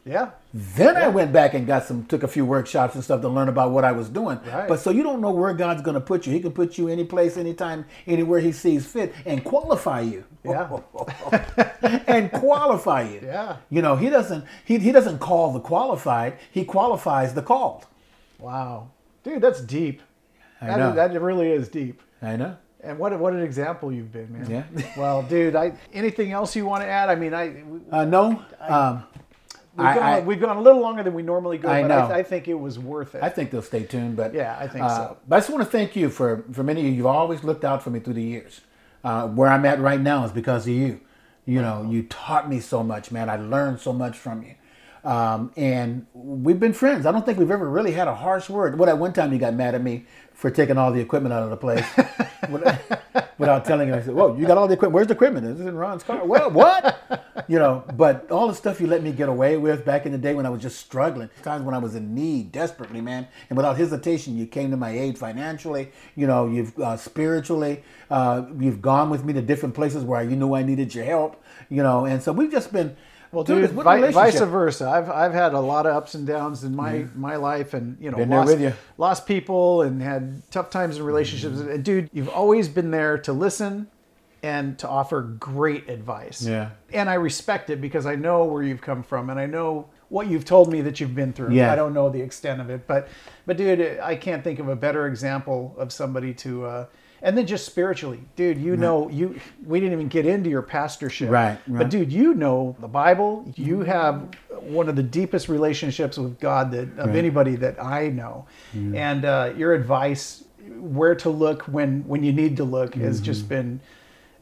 Yeah. Then yeah. I went back and got some, took a few workshops and stuff to learn about what I was doing. Right. But so you don't know where God's going to put you. He can put you any place, anytime, anywhere He sees fit and qualify you. Yeah. Oh, oh, oh. and qualify you. Yeah. You know, He doesn't, he, he doesn't call the qualified. He qualifies the called. Wow. Dude, that's deep. I that, know. Is, that really is deep. I know. And what what an example you've been, man. Yeah. Well, dude, I anything else you want to add? I mean, I... Uh, no. I, um, We've, I, gone, I, we've gone a little longer than we normally go, I but I, th I think it was worth it. I think they'll stay tuned, but yeah, I think uh, so. But I just want to thank you for for many of you. You've always looked out for me through the years. Uh, where I'm at right now is because of you. You know, you taught me so much, man. I learned so much from you, um, and we've been friends. I don't think we've ever really had a harsh word. What at one time you got mad at me for taking all the equipment out of the place. Without telling him, I said, "Whoa, you got all the equipment? Where's the equipment? Is it in Ron's car?" Well, what? You know, but all the stuff you let me get away with back in the day when I was just struggling, times when I was in need desperately, man, and without hesitation, you came to my aid financially. You know, you've uh, spiritually, uh, you've gone with me to different places where you knew I needed your help. You know, and so we've just been. Well, dude, dude vi vice versa. I've I've had a lot of ups and downs in my mm-hmm. my life, and you know, been lost, there with you. lost people, and had tough times in relationships. Mm-hmm. And dude, you've always been there to listen and to offer great advice. Yeah. And I respect it because I know where you've come from, and I know what you've told me that you've been through. Yeah. I don't know the extent of it, but but dude, I can't think of a better example of somebody to. Uh, And then just spiritually, dude, you know, you we didn't even get into your pastorship. Right, right. But dude, you know the Bible. You have one of the deepest relationships with God that of right. anybody that I know. Mm. And uh, your advice, where to look when, when you need to look, mm-hmm. has just been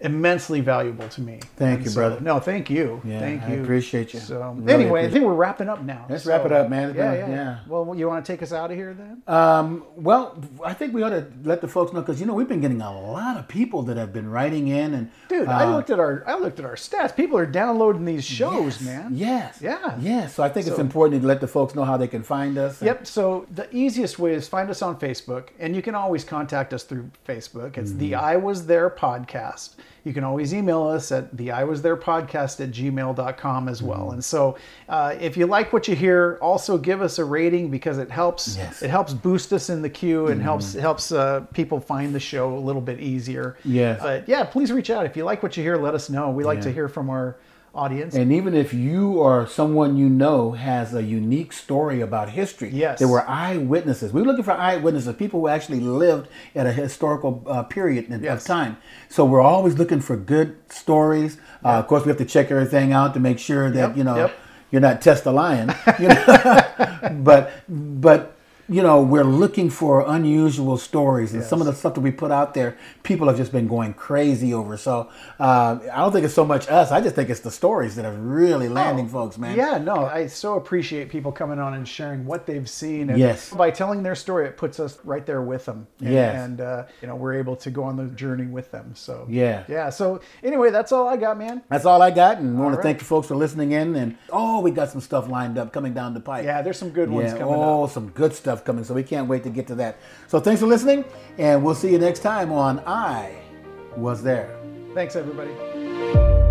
immensely valuable to me. Thank and you, so, brother. No, thank you. Yeah, thank you. I appreciate you. So really anyway, I think we're wrapping up now. Let's so, wrap it up, man. Yeah, yeah, yeah. yeah. Well, you want to take us out of here then? Um, well, I think we ought to let the folks know, because you know we've been getting a lot of people that have been writing in, and dude, uh, I looked at our I looked at our stats. People are downloading these shows, yes, man. Yes. Yeah. Yes. So I think so, it's important to let the folks know how they can find us. And, yep. So the easiest way is find us on Facebook, and you can always contact us through Facebook. It's mm-hmm. the I Was There podcast. You can always email us at the I Was There podcast at gmail dot com as well. And so uh, if you like what you hear, also give us a rating because it helps yes. it helps boost us in the queue and mm-hmm. helps it helps uh, people find the show a little bit easier. Yes. But yeah, please reach out. If you like what you hear, let us know. We like yeah. to hear from our audience. And even if you or someone you know has a unique story about history, yes. there were eyewitnesses. We were looking for eyewitnesses, people who actually lived at a historical uh, period in, yes. of time. So we're always looking for good stories. Yeah. Uh, of course, we have to check everything out to make sure that yep. you know yep. you're not test-a-lying. You know? but but. You know, we're looking for unusual stories, and yes. some of the stuff that we put out there, people have just been going crazy over. So uh, I don't think it's so much us. I just think it's the stories that are really landing oh, folks, man. Yeah, no, I so appreciate people coming on and sharing what they've seen. And yes. by telling their story, it puts us right there with them. And, yes. And, uh, you know, we're able to go on the journey with them. So, yeah. Yeah. So anyway, that's all I got, man. That's all I got. And I want right. to thank you folks for listening in. And, oh, we got some stuff lined up coming down the pipe. Yeah, there's some good ones yeah, coming oh, up. Oh, some good stuff. Coming, so we can't wait to get to that. So thanks for listening, and we'll see you next time on I Was There. Thanks, everybody.